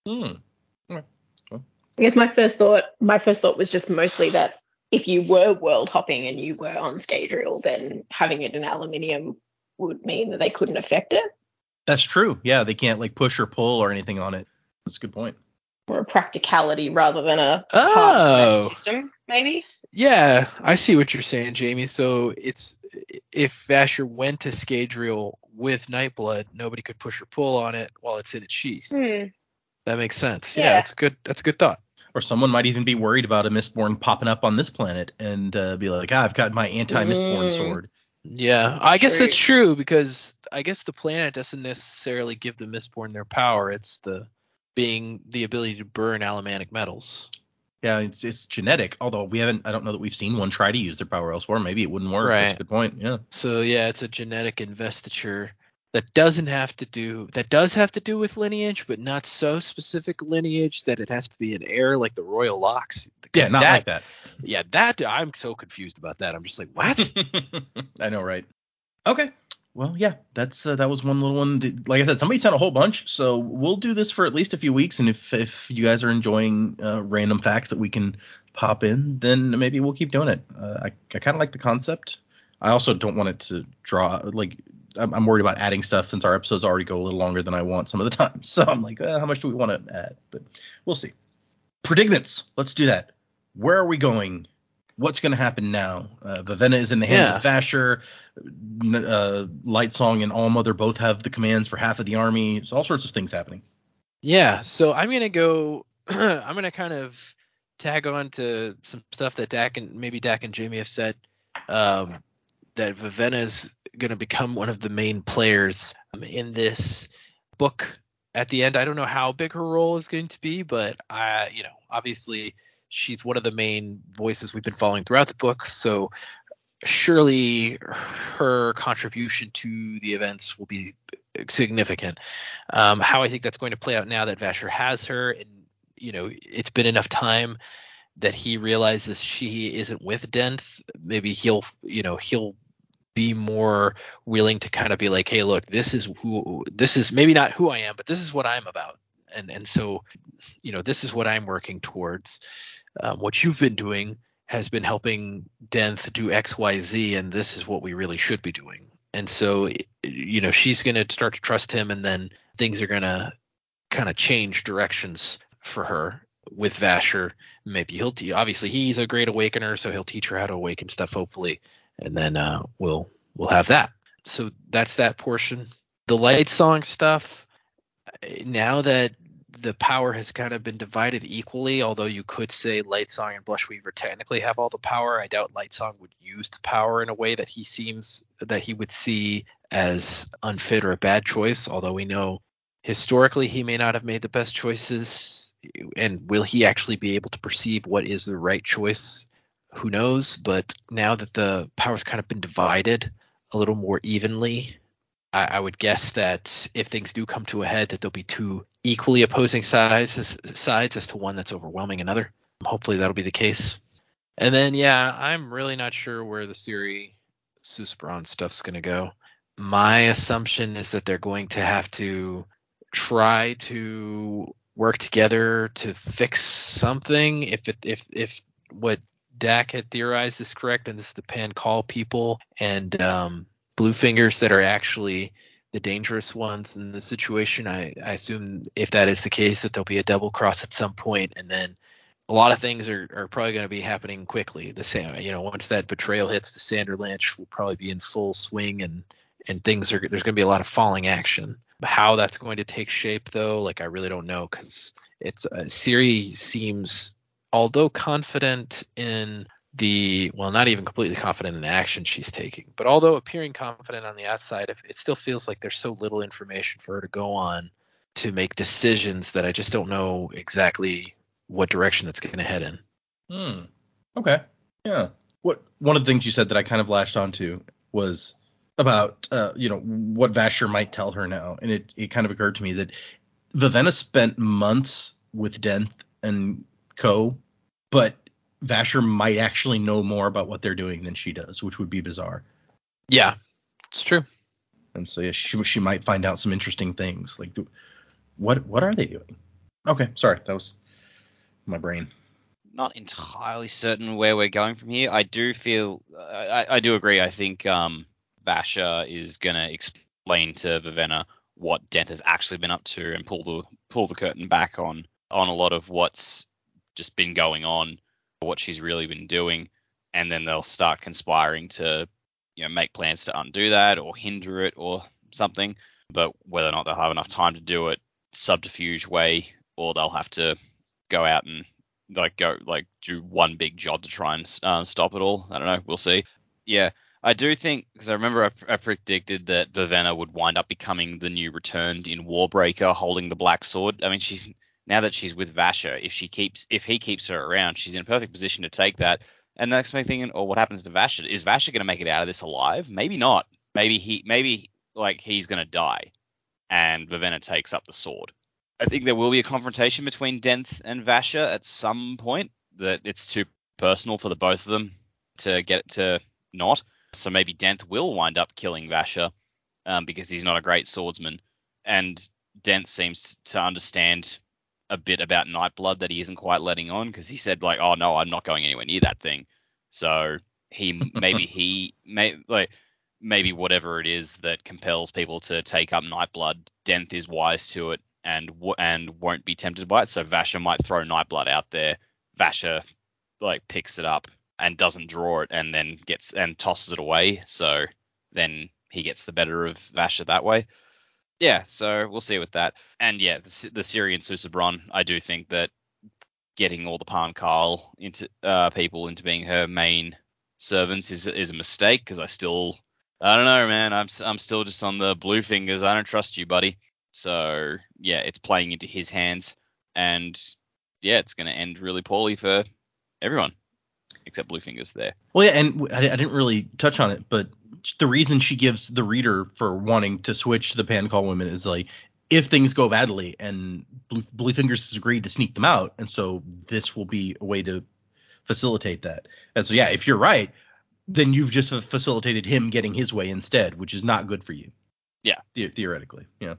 Hmm. I guess my first thought, my first thought was just mostly that if you were world hopping and you were on Scadrial, then having it in aluminium would mean that they couldn't affect it. That's true. Yeah, they can't like push or pull or anything on it. That's a good point. Or a practicality rather than a oh system, maybe. Yeah, I see what you're saying, Jamie. So it's if Vasher went to Scadrial with Nightblood, nobody could push or pull on it while it's in its sheath. Hmm. That makes sense. Yeah, yeah, that's a good. That's a good thought. Or someone might even be worried about a Mistborn popping up on this planet and uh, be like, ah, I've got my anti-Mistborn mm. sword. Yeah, I guess that's true, because I guess the planet doesn't necessarily give the Mistborn their power. It's the being the ability to burn allomantic metals. Yeah, it's it's genetic, although we haven't, I don't know that we've seen one try to use their power elsewhere. Maybe it wouldn't work. Right. That's a good point. Yeah. So, yeah, it's a genetic investiture. That doesn't have to do that does have to do with lineage, but not so specific lineage that it has to be an heir like the royal locks. Yeah, not that, like that. Yeah, that I'm so confused about that. I'm just like, what? I know, right? Okay. Well, yeah, that's uh, that was one little one. That, like I said, somebody sent a whole bunch, so we'll do this for at least a few weeks. And if if you guys are enjoying uh, random facts that we can pop in, then maybe we'll keep doing it. Uh, I I kind of like the concept. I also don't want it to draw like. I'm worried about adding stuff since our episodes already go a little longer than I want some of the time. So I'm like, uh, how much do we want to add? But we'll see. Predicaments. Let's do that. Where are we going? What's going to happen now? Uh, Vivenna is in the hands yeah. of Vasher. Uh, Lightsong and Allmother both have the commands for half of the army. There's all sorts of things happening. Yeah. So I'm going to go. I'm going to kind of tag on to some stuff that Dak and maybe Dak and Jamie have said, um, that Vivenna is going to become one of the main players in this book at the end. I don't know how big her role is going to be, but I, you know, obviously she's one of the main voices we've been following throughout the book. So surely her contribution to the events will be significant. Um, how I think that's going to play out now that Vasher has her, and, you know, it's been enough time that he realizes she isn't with Denth. Maybe he'll, you know, he'll be more willing to kind of be like, hey, look, this is who, this is maybe not who I am, but this is what I'm about. And, and so, you know, this is what I'm working towards. Um, what you've been doing has been helping Denth do X, Y, Z, and this is what we really should be doing. And so, you know, she's going to start to trust him, and then things are going to kind of change directions for her with Vasher. Maybe he'll te- obviously he's a great awakener, so he'll teach her how to awaken stuff, hopefully, and then uh we'll we'll have that. So that's that portion. The Lightsong stuff, now that the power has kind of been divided equally, although you could say Lightsong and Blush Weaver technically have all the power, I doubt Lightsong would use the power in a way that he seems that he would see as unfit or a bad choice, although we know historically he may not have made the best choices. And will he actually be able to perceive what is the right choice? Who knows? But now that the power's kind of been divided a little more evenly, I, I would guess that if things do come to a head, that there'll be two equally opposing sides, sides as to one that's overwhelming another. Hopefully that'll be the case. And then, yeah, I'm really not sure where the Siri Susebron stuff's going to go. My assumption is that they're going to have to try to work together to fix something. If it, if if what Dak had theorized is correct, and this is the Pahn Kahl people and um, Bluefingers that are actually the dangerous ones in this situation, I, I assume if that is the case, that there'll be a double cross at some point, and then a lot of things are, are probably going to be happening quickly. The same, you know, once that betrayal hits, the Sanderlanche will probably be in full swing, and and things are there's going to be a lot of falling action. How that's going to take shape, though, like, I really don't know, because it's uh, Siri seems, although confident in the, well, not even completely confident in the action she's taking, but although appearing confident on the outside, if, it still feels like there's so little information for her to go on to make decisions that I just don't know exactly what direction that's going to head in. Hmm. Okay. Yeah. What one of the things you said that I kind of latched onto was about, uh, you know, what Vasher might tell her now. And it, it kind of occurred to me that Vivenna spent months with Denth and co, but Vasher might actually know more about what they're doing than she does, which would be bizarre. Yeah, it's true. And so, yeah, she, she might find out some interesting things. Like, do, what what are they doing? Okay, sorry, that was my brain. Not entirely certain where we're going from here. I do feel, I, I do agree, I think, um, Vasher is going to explain to Vivenna what Denth has actually been up to and pull the pull the curtain back on, on a lot of what's just been going on, what she's really been doing, and then they'll start conspiring to, you know, make plans to undo that or hinder it or something. But whether or not they'll have enough time to do it subterfuge way, or they'll have to go out and like go like do one big job to try and um, stop it all. I don't know. We'll see. Yeah. I do think, because I remember I, I predicted that Vivenna would wind up becoming the new returned in Warbreaker, holding the black sword. I mean, she's now that she's with Vasher, if she keeps, if he keeps her around, she's in a perfect position to take that. And that's me thinking, oh, what happens to Vasher? Is Vasher going to make it out of this alive? Maybe not. Maybe he, maybe like he's going to die, and Vivenna takes up the sword. I think there will be a confrontation between Denth and Vasher at some point. That it's too personal for the both of them to get to not. So maybe Denth will wind up killing Vasher um, because he's not a great swordsman. And Denth seems to understand a bit about Nightblood that he isn't quite letting on, because he said, like, oh, no, I'm not going anywhere near that thing. So he maybe he may, like maybe whatever it is that compels people to take up Nightblood, Denth is wise to it and and won't be tempted by it. So Vasher might throw Nightblood out there. Vasher, like, picks it up and doesn't draw it, and then gets and tosses it away. So then he gets the better of Vasher that way. Yeah, so we'll see with that. And yeah, the, the Syrian Susebron, I do think that getting all the Pahn Kahl into uh, people into being her main servants is is a mistake, because I still I don't know, man. I'm I'm still just on the Bluefingers. I don't trust you, buddy. So yeah, it's playing into his hands, and yeah, it's going to end really poorly for everyone except Bluefingers there. Well, yeah, and I, I didn't really touch on it, but the reason she gives the reader for wanting to switch to the Pahn Kahl women is like, if things go badly and Blue, Bluefingers has agreed to sneak them out, and so this will be a way to facilitate that. And so, yeah, if you're right, then you've just facilitated him getting his way instead, which is not good for you. Yeah. The- theoretically. Yeah.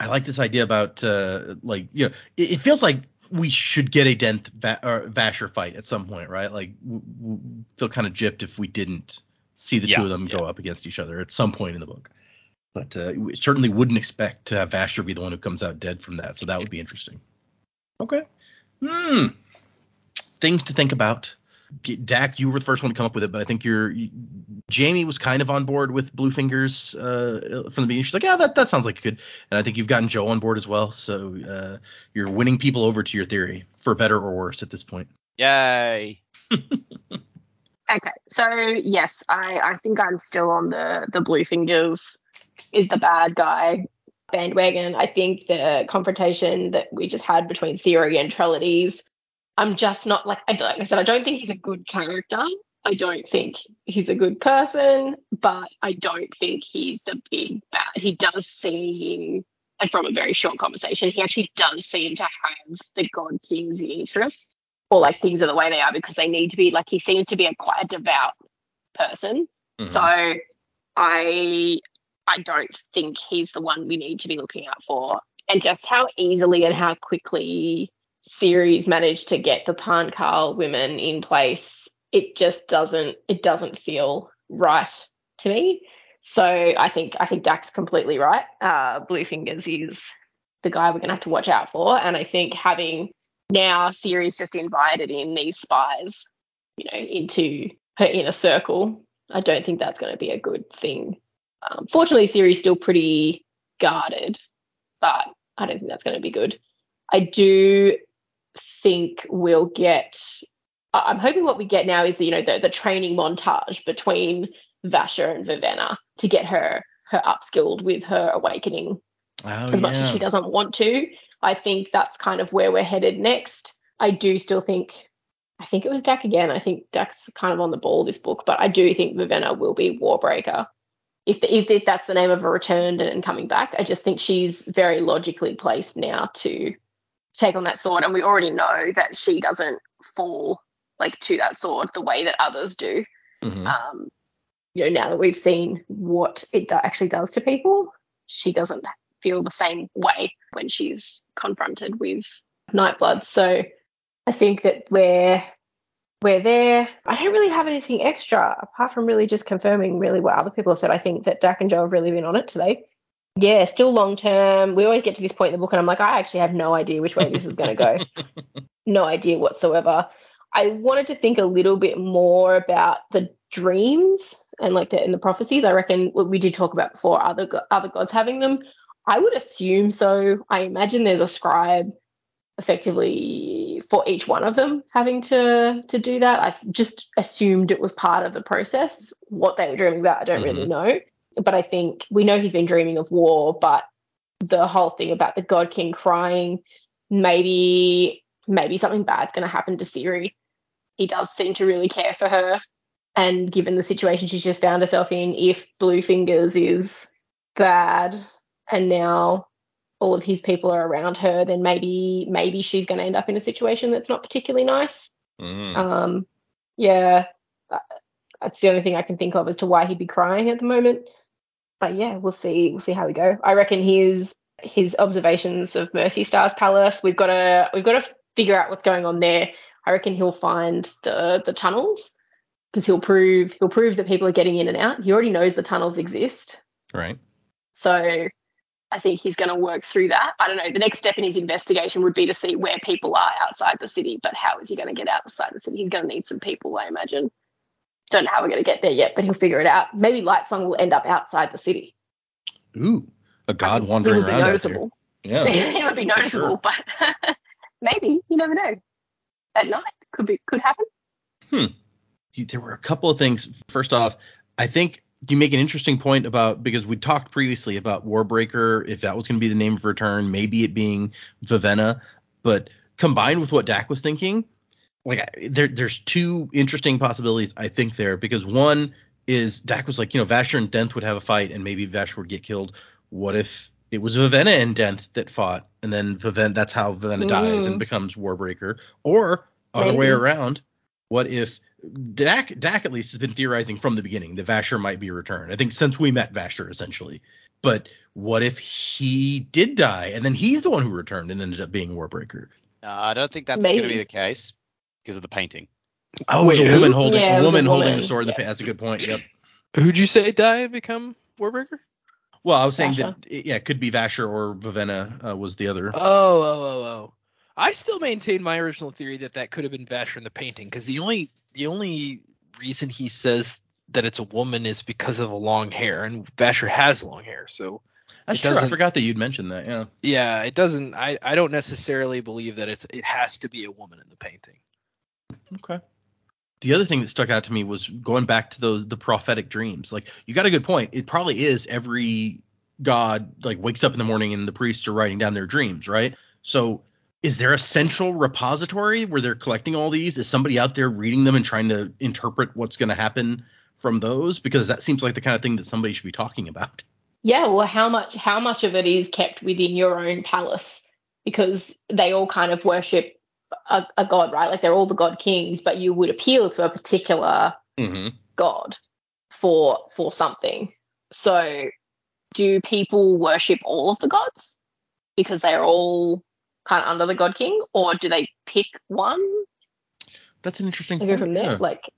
I like this idea about, uh, like, you know, it, it feels like we should get a Denth va- or Vasher fight at some point, right? Like, we w- feel kind of gypped if we didn't see the yeah, two of them yeah. go up against each other at some point in the book. But uh, we certainly wouldn't expect to have Vasher be the one who comes out dead from that. So that would be interesting. Okay. Hmm. Things to think about. Dak, you were the first one to come up with it, but I think you're you, Jamie was kind of on board with Bluefingers uh, from the beginning. She's like, yeah, that, that sounds like good. And I think you've gotten Joe on board as well. So uh, you're winning people over to your theory, for better or worse at this point. Yay. Okay. So, yes, I, I think I'm still on the, the Bluefingers is the bad guy bandwagon. I think the confrontation that we just had between Theory and Treledees, I'm just not like, like I said, I don't think he's a good character. I don't think he's a good person, but I don't think he's the big bad. He does seem, and from a very short conversation, he actually does seem to have the God King's interest, or like things are the way they are because they need to be. Like, he seems to be a quite a devout person. Mm-hmm. So I... I don't think he's the one we need to be looking out for. And just how easily and how quickly Siri's managed to get the Pahn Kahl women in place, it just doesn't it doesn't feel right to me. So I think I think Dak's completely right. Uh, Bluefingers is the guy we're gonna have to watch out for. And I think having now Siri's just invited in these spies, you know, into her inner circle, I don't think that's gonna be a good thing. Um, fortunately, Theory's still pretty guarded, but I don't think that's going to be good. I do think we'll get – I'm hoping what we get now is, the, you know, the, the training montage between Vasher and Vivenna to get her her upskilled with her awakening. Oh, as much yeah. as she doesn't want to, I think that's kind of where we're headed next. I do still think – I think it was Dak again. I think Dak's kind of on the ball this book, but I do think Vivenna will be Warbreaker. If, the, if if that's the name of a returned and coming back, I just think she's very logically placed now to take on that sword. And we already know that she doesn't fall like to that sword the way that others do. Mm-hmm. Um, you know, now that we've seen what it do- actually does to people, she doesn't feel the same way when she's confronted with Nightblood. So I think that we're... We're there. I don't really have anything extra apart from really just confirming really what other people have said. I think that Dak and Joe have really been on it today. Yeah, still long term. We always get to this point in the book and I'm like, I actually have no idea which way this is going to go. No idea whatsoever. I wanted to think a little bit more about the dreams and like the, and the prophecies. I reckon what we did talk about before, other other gods having them. I would assume so. I imagine there's a scribe effectively for each one of them having to to do that. I just assumed it was part of the process. What they were dreaming about, I don't mm-hmm. really know. But I think we know he's been dreaming of war, but the whole thing about the God King crying, maybe maybe something bad's going to happen to Siri. He does seem to really care for her. And given the situation she's just found herself in, if Bluefingers is bad and now all of his people are around her, then maybe maybe she's going to end up in a situation that's not particularly nice. Mm. Um, yeah, that's the only thing I can think of as to why he'd be crying at the moment. But, yeah, we'll see We'll see how we go. I reckon his his observations of Mercy Star's palace, we've got to we've got to figure out what's going on there. I reckon he'll find the, the tunnels, because he'll prove, he'll prove that people are getting in and out. He already knows the tunnels exist. Right. So... I think he's going to work through that. I don't know. The next step in his investigation would be to see where people are outside the city, but how is he going to get outside the city? He's going to need some people, I imagine. Don't know how we're going to get there yet, but he'll figure it out. Maybe Lightsong will end up outside the city. Ooh, a god wandering around. It would be noticeable. Yeah. It would be noticeable, sure. But maybe. You never know. at night. Could be, could happen. Hmm. There were a couple of things. First off, I think you make an interesting point about, because we talked previously about Warbreaker, if that was going to be the name of Return, maybe it being Vivenna, but combined with what Dak was thinking, like there, there's two interesting possibilities I think there, because one is Dak was like, you know, Vasher and Denth would have a fight and maybe Vasher would get killed. What if it was Vivenna and Denth that fought, and then Vivenna, that's how Vivenna mm. dies and becomes Warbreaker, or other maybe. Way around? What if Dak, Dak at least has been theorizing from the beginning that Vasher might be returned. I think since we met Vasher, essentially. But what if he did die and then he's the one who returned and ended up being Warbreaker? Uh, I don't think that's going to be the case because of the painting. Oh, Wait, it was a woman holding yeah, a woman a holding woman. the sword. Yeah. In the, that's a good point. Yep. Who'd you say die and become Warbreaker? Well, I was saying Vasher. that it, yeah, it could be Vasher or Vivenna uh, was the other. Oh, oh, oh, oh. I still maintain my original theory that that could have been Vasher in the painting, because the only the only reason he says that it's a woman is because of the long hair, and Vasher has long hair, so that's true. I forgot that you'd mentioned that. Yeah. Yeah, it doesn't. I, I don't necessarily believe that it's it has to be a woman in the painting. Okay. The other thing that stuck out to me was going back to those the prophetic dreams. Like, you got a good point. It probably is every god like wakes up in the morning and the priests are writing down their dreams, right? So, is there a central repository where they're collecting all these? Is somebody out there reading them and trying to interpret what's going to happen from those? Because that seems like the kind of thing that somebody should be talking about. Yeah, well, how much how much of it is kept within your own palace? Because they all kind of worship a, a god, right? Like, they're all the god kings, but you would appeal to a particular mm-hmm. god for for something. So do people worship all of the gods because they're all kind of under the god king, or do they pick one? That's an interesting point. From there. Yeah. Like,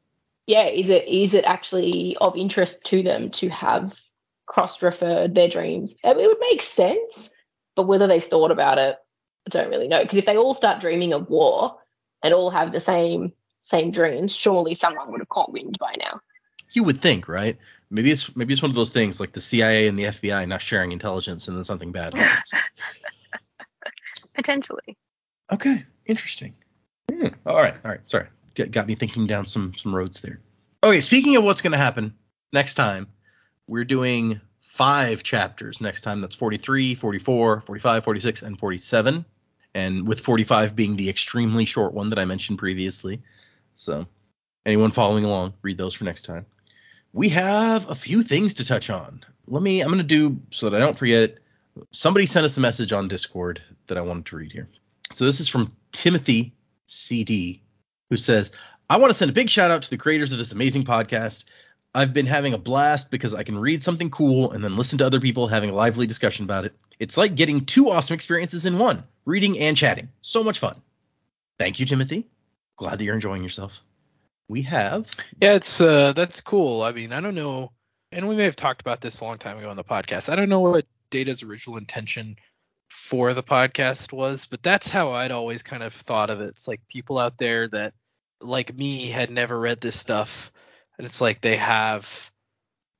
yeah, is it is it actually of interest to them to have cross-referred their dreams? It would make sense, but whether they've thought about it, I don't really know. Because if they all start dreaming of war and all have the same same dreams, surely someone would have caught wind by now. You would think, right? Maybe it's maybe it's one of those things like the C I A and the F B I not sharing intelligence and then something bad happens. Potentially. Okay, interesting. Hmm. All right, all right, sorry. Get, got me thinking down some, some roads there. Okay, speaking of what's going to happen next time, we're doing five chapters next time. That's forty-three, forty-four, forty-five, forty-six, and forty-seven, and with forty-five being the extremely short one that I mentioned previously. So anyone following along, read those for next time. We have a few things to touch on. Let me, I'm going to do, so that I don't forget it, somebody sent us a message on Discord that I wanted to read here. So this is from Timothy C D, who says, I want to send a big shout out to the creators of this amazing podcast. I've been having a blast because I can read something cool and then listen to other people having a lively discussion about it. It's like getting two awesome experiences in one, reading and chatting. So much fun. Thank you, Timothy. Glad that you're enjoying yourself. We have. Yeah, it's uh, that's cool. I mean, I don't know. And we may have talked about this a long time ago on the podcast. I don't know what Data's original intention for the podcast was, but that's how I'd always kind of thought of it. It's like people out there that, like me, had never read this stuff, and it's like they have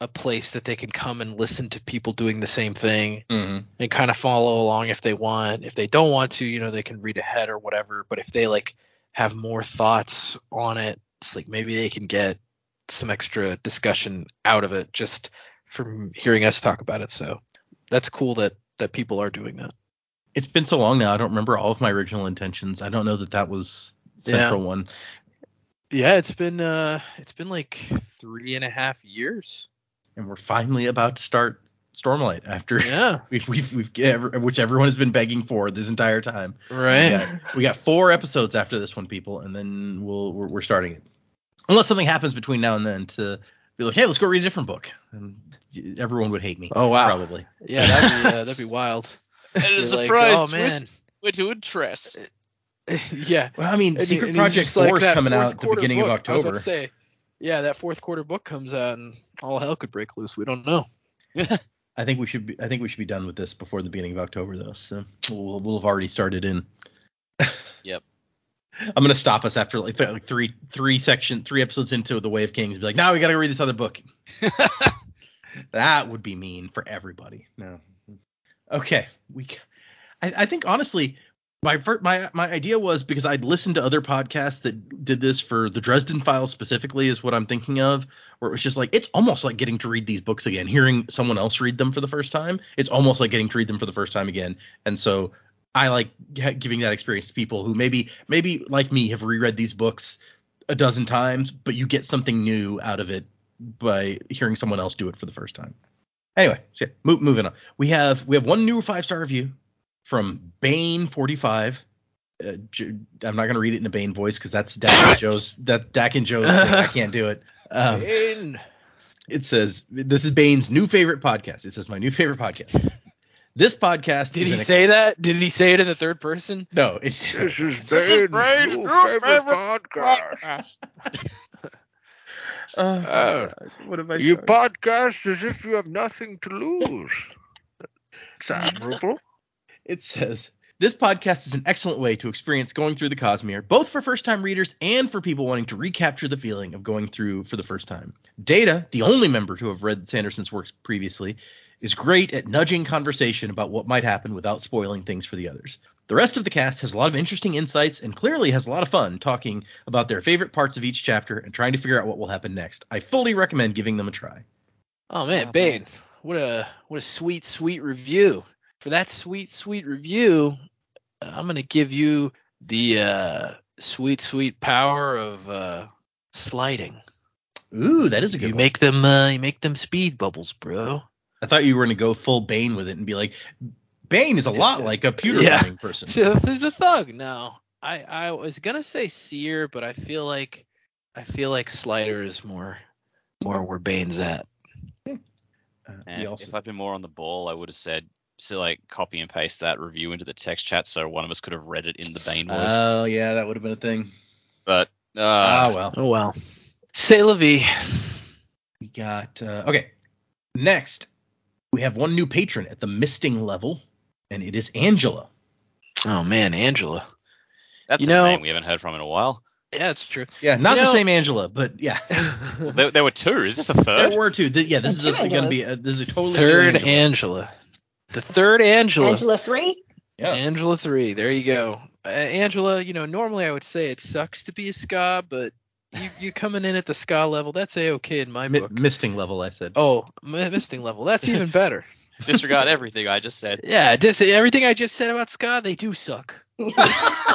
a place that they can come and listen to people doing the same thing mm-hmm. and kind of follow along if they want. If they don't want to, you know, they can read ahead or whatever, but if they like have more thoughts on it, it's like maybe they can get some extra discussion out of it just from hearing us talk about it. So that's cool that, that people are doing that. It's been so long now. I don't remember all of my original intentions. I don't know that that was central yeah. one. Yeah, it's been uh, it's been like three and a half years, and we're finally about to start Stormlight after yeah, we've we've, we've which everyone has been begging for this entire time. Right. Yeah, we got four episodes after this one, people, and then we'll we're, we're starting it. Unless something happens between now and then to be like, hey, let's go read a different book. And everyone would hate me. Oh, wow. Probably. Yeah, that'd be, uh, that'd be wild. And a surprise like, oh, twist. We're to interest. Yeah. Well, I mean, and, Secret and Project four like is coming out at the beginning book, of October. I was about to say, yeah, that fourth quarter book comes out and all hell could break loose. We don't know. I think we should be, I think we should be done with this before the beginning of October, though. So we'll, we'll have already started in. Yep. I'm gonna stop us after like, th- like three three section three episodes into The Way of Kings and be like, now we gotta read this other book. That would be mean for everybody. No. Okay. We I, I think honestly, My first, my my idea was, because I'd listened to other podcasts that did this for the Dresden Files specifically, is what I'm thinking of, where it was just like, it's almost like getting to read these books again, hearing someone else read them for the first time. It's almost like getting to read them for the first time again. And so I like giving that experience to people who maybe maybe like me have reread these books a dozen times, but you get something new out of it by hearing someone else do it for the first time. Anyway, so yeah, move, moving on. We have we have one new five star review from Bane forty-five. Uh, I'm not going to read it in a Bane voice because that's Dak and Joe's. That's Dak and Joe's thing. I can't do it. Um, Bane. It says, this is Bane's new favorite podcast. It says, my new favorite podcast. This podcast. Did he ex- say that? Did he say it in the third person? No. It's, this is Bane's, this is Bane's new favorite, favorite podcast. podcast. uh, uh, what have I you started? Podcast as if you have nothing to lose. It's admirable. It says, this podcast is an excellent way to experience going through the Cosmere, both for first-time readers and for people wanting to recapture the feeling of going through for the first time. Data, the only member to have read Sanderson's works previously, is great at nudging conversation about what might happen without spoiling things for the others. The rest of the cast has a lot of interesting insights and clearly has a lot of fun talking about their favorite parts of each chapter and trying to figure out what will happen next. I fully recommend giving them a try. Oh, man, oh, Bane, man. What a what a sweet, sweet review. For that sweet, sweet review, I'm going to give you the uh, sweet, sweet power of uh, sliding. Ooh, that is a good you one. Make them, uh, you make them speed bubbles, bro. I thought you were going to go full Bane with it and be like, Bane is a lot like a pewter yeah. mining person. There's a thug. No, I, I was going to say Seer, but I feel like I feel like Slider is more, more where Bane's at. Uh, and also, if I'd been more on the ball, I would have said, so like copy and paste that review into the text chat so one of us could have read it in the Bane voice. Oh yeah, that would have been a thing. But uh, oh well, oh well. C'est la vie. We got uh, okay. Next, we have one new patron at the misting level, and it is Angela. Oh man, Angela. That's you a know, name we haven't heard from in a while. Yeah, it's true. Yeah, not you the know, same Angela, but yeah. Well, there, there were two. Is this a third? There were two. The, yeah, this is going to be a, this is a totally third Angela. Angela. The third Angela. Angela three? Yeah. Angela three. There you go. Uh, Angela, you know, normally I would say it sucks to be a ska, but you, you coming in at the ska level, that's A-okay in my M- book. Misting level, I said. Oh, m- misting level. That's even better. Disregard everything I just said. Yeah, dis- everything I just said about ska, they do suck. Yeah.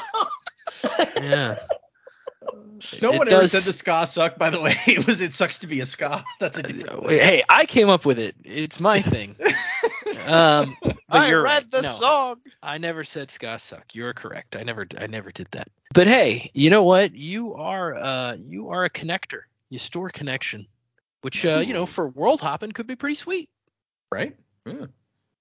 No it one does. Ever said the ska suck, by the way. It was it sucks to be a ska. That's a different way. Hey, I came up with it. It's my thing. Um, but I you're read right. the no, song. I never said ska suck. You're correct. I never I never did that. But hey, you know what? You are uh you are a connector. You store connection, which uh, you know, for world hopping could be pretty sweet. Right? Yeah.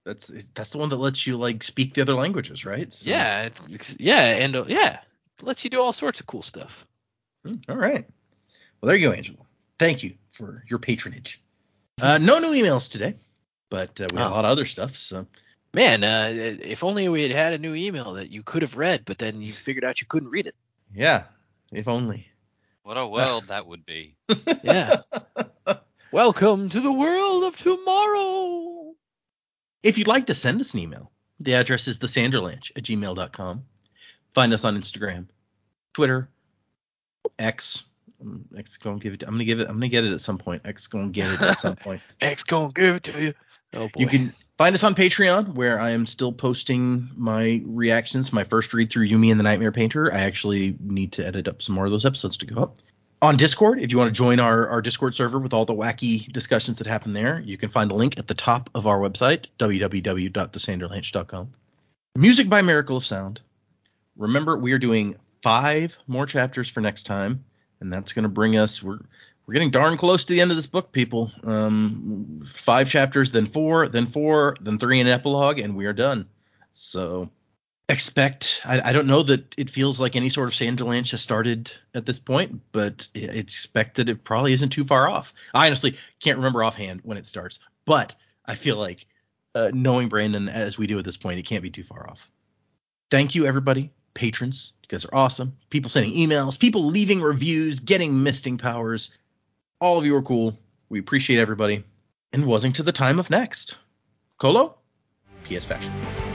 That's that's the one that lets you like speak the other languages, right? So. Yeah, it's, yeah, and uh, yeah. Lets you do all sorts of cool stuff. All right. Well, there you go, Angela. Thank you for your patronage. Uh, no new emails today, but uh, we have oh. a lot of other stuff. So, man, uh, if only we had had a new email that you could have read, but then you figured out you couldn't read it. Yeah, if only. What a world that would be. Yeah. Welcome to the world of tomorrow. If you'd like to send us an email, the address is the sanderlanche at gmail dot com. Find us on Instagram, Twitter, X. X gonna give it. I'm gonna give it. I'm gonna get it at some point. X gonna get it at some point. X gonna give it to you. Oh boy. You can find us on Patreon, where I am still posting my reactions. My first read through Yumi and the Nightmare Painter. I actually need to edit up some more of those episodes to go up. On Discord, if you want to join our, our Discord server with all the wacky discussions that happen there, you can find a link at the top of our website, w w w dot the sanderlanche dot com. Music by Miracle of Sound. Remember, we are doing five more chapters for next time, and that's going to bring us we're we're getting darn close to the end of this book, people. Um, five chapters, then four, then four, then three in epilogue, and we are done. So expect I, I don't know that it feels like any sort of Sanderlanche has started at this point, but it's expected it probably isn't too far off. I honestly can't remember offhand when it starts, but I feel like uh, knowing Brandon as we do at this point, it can't be too far off. Thank you, everybody. Patrons, you guys are awesome. People sending emails, people leaving reviews, getting misting powers. All of you are cool. We appreciate everybody. And wasn't to the time of next. Colo, P S Fashion.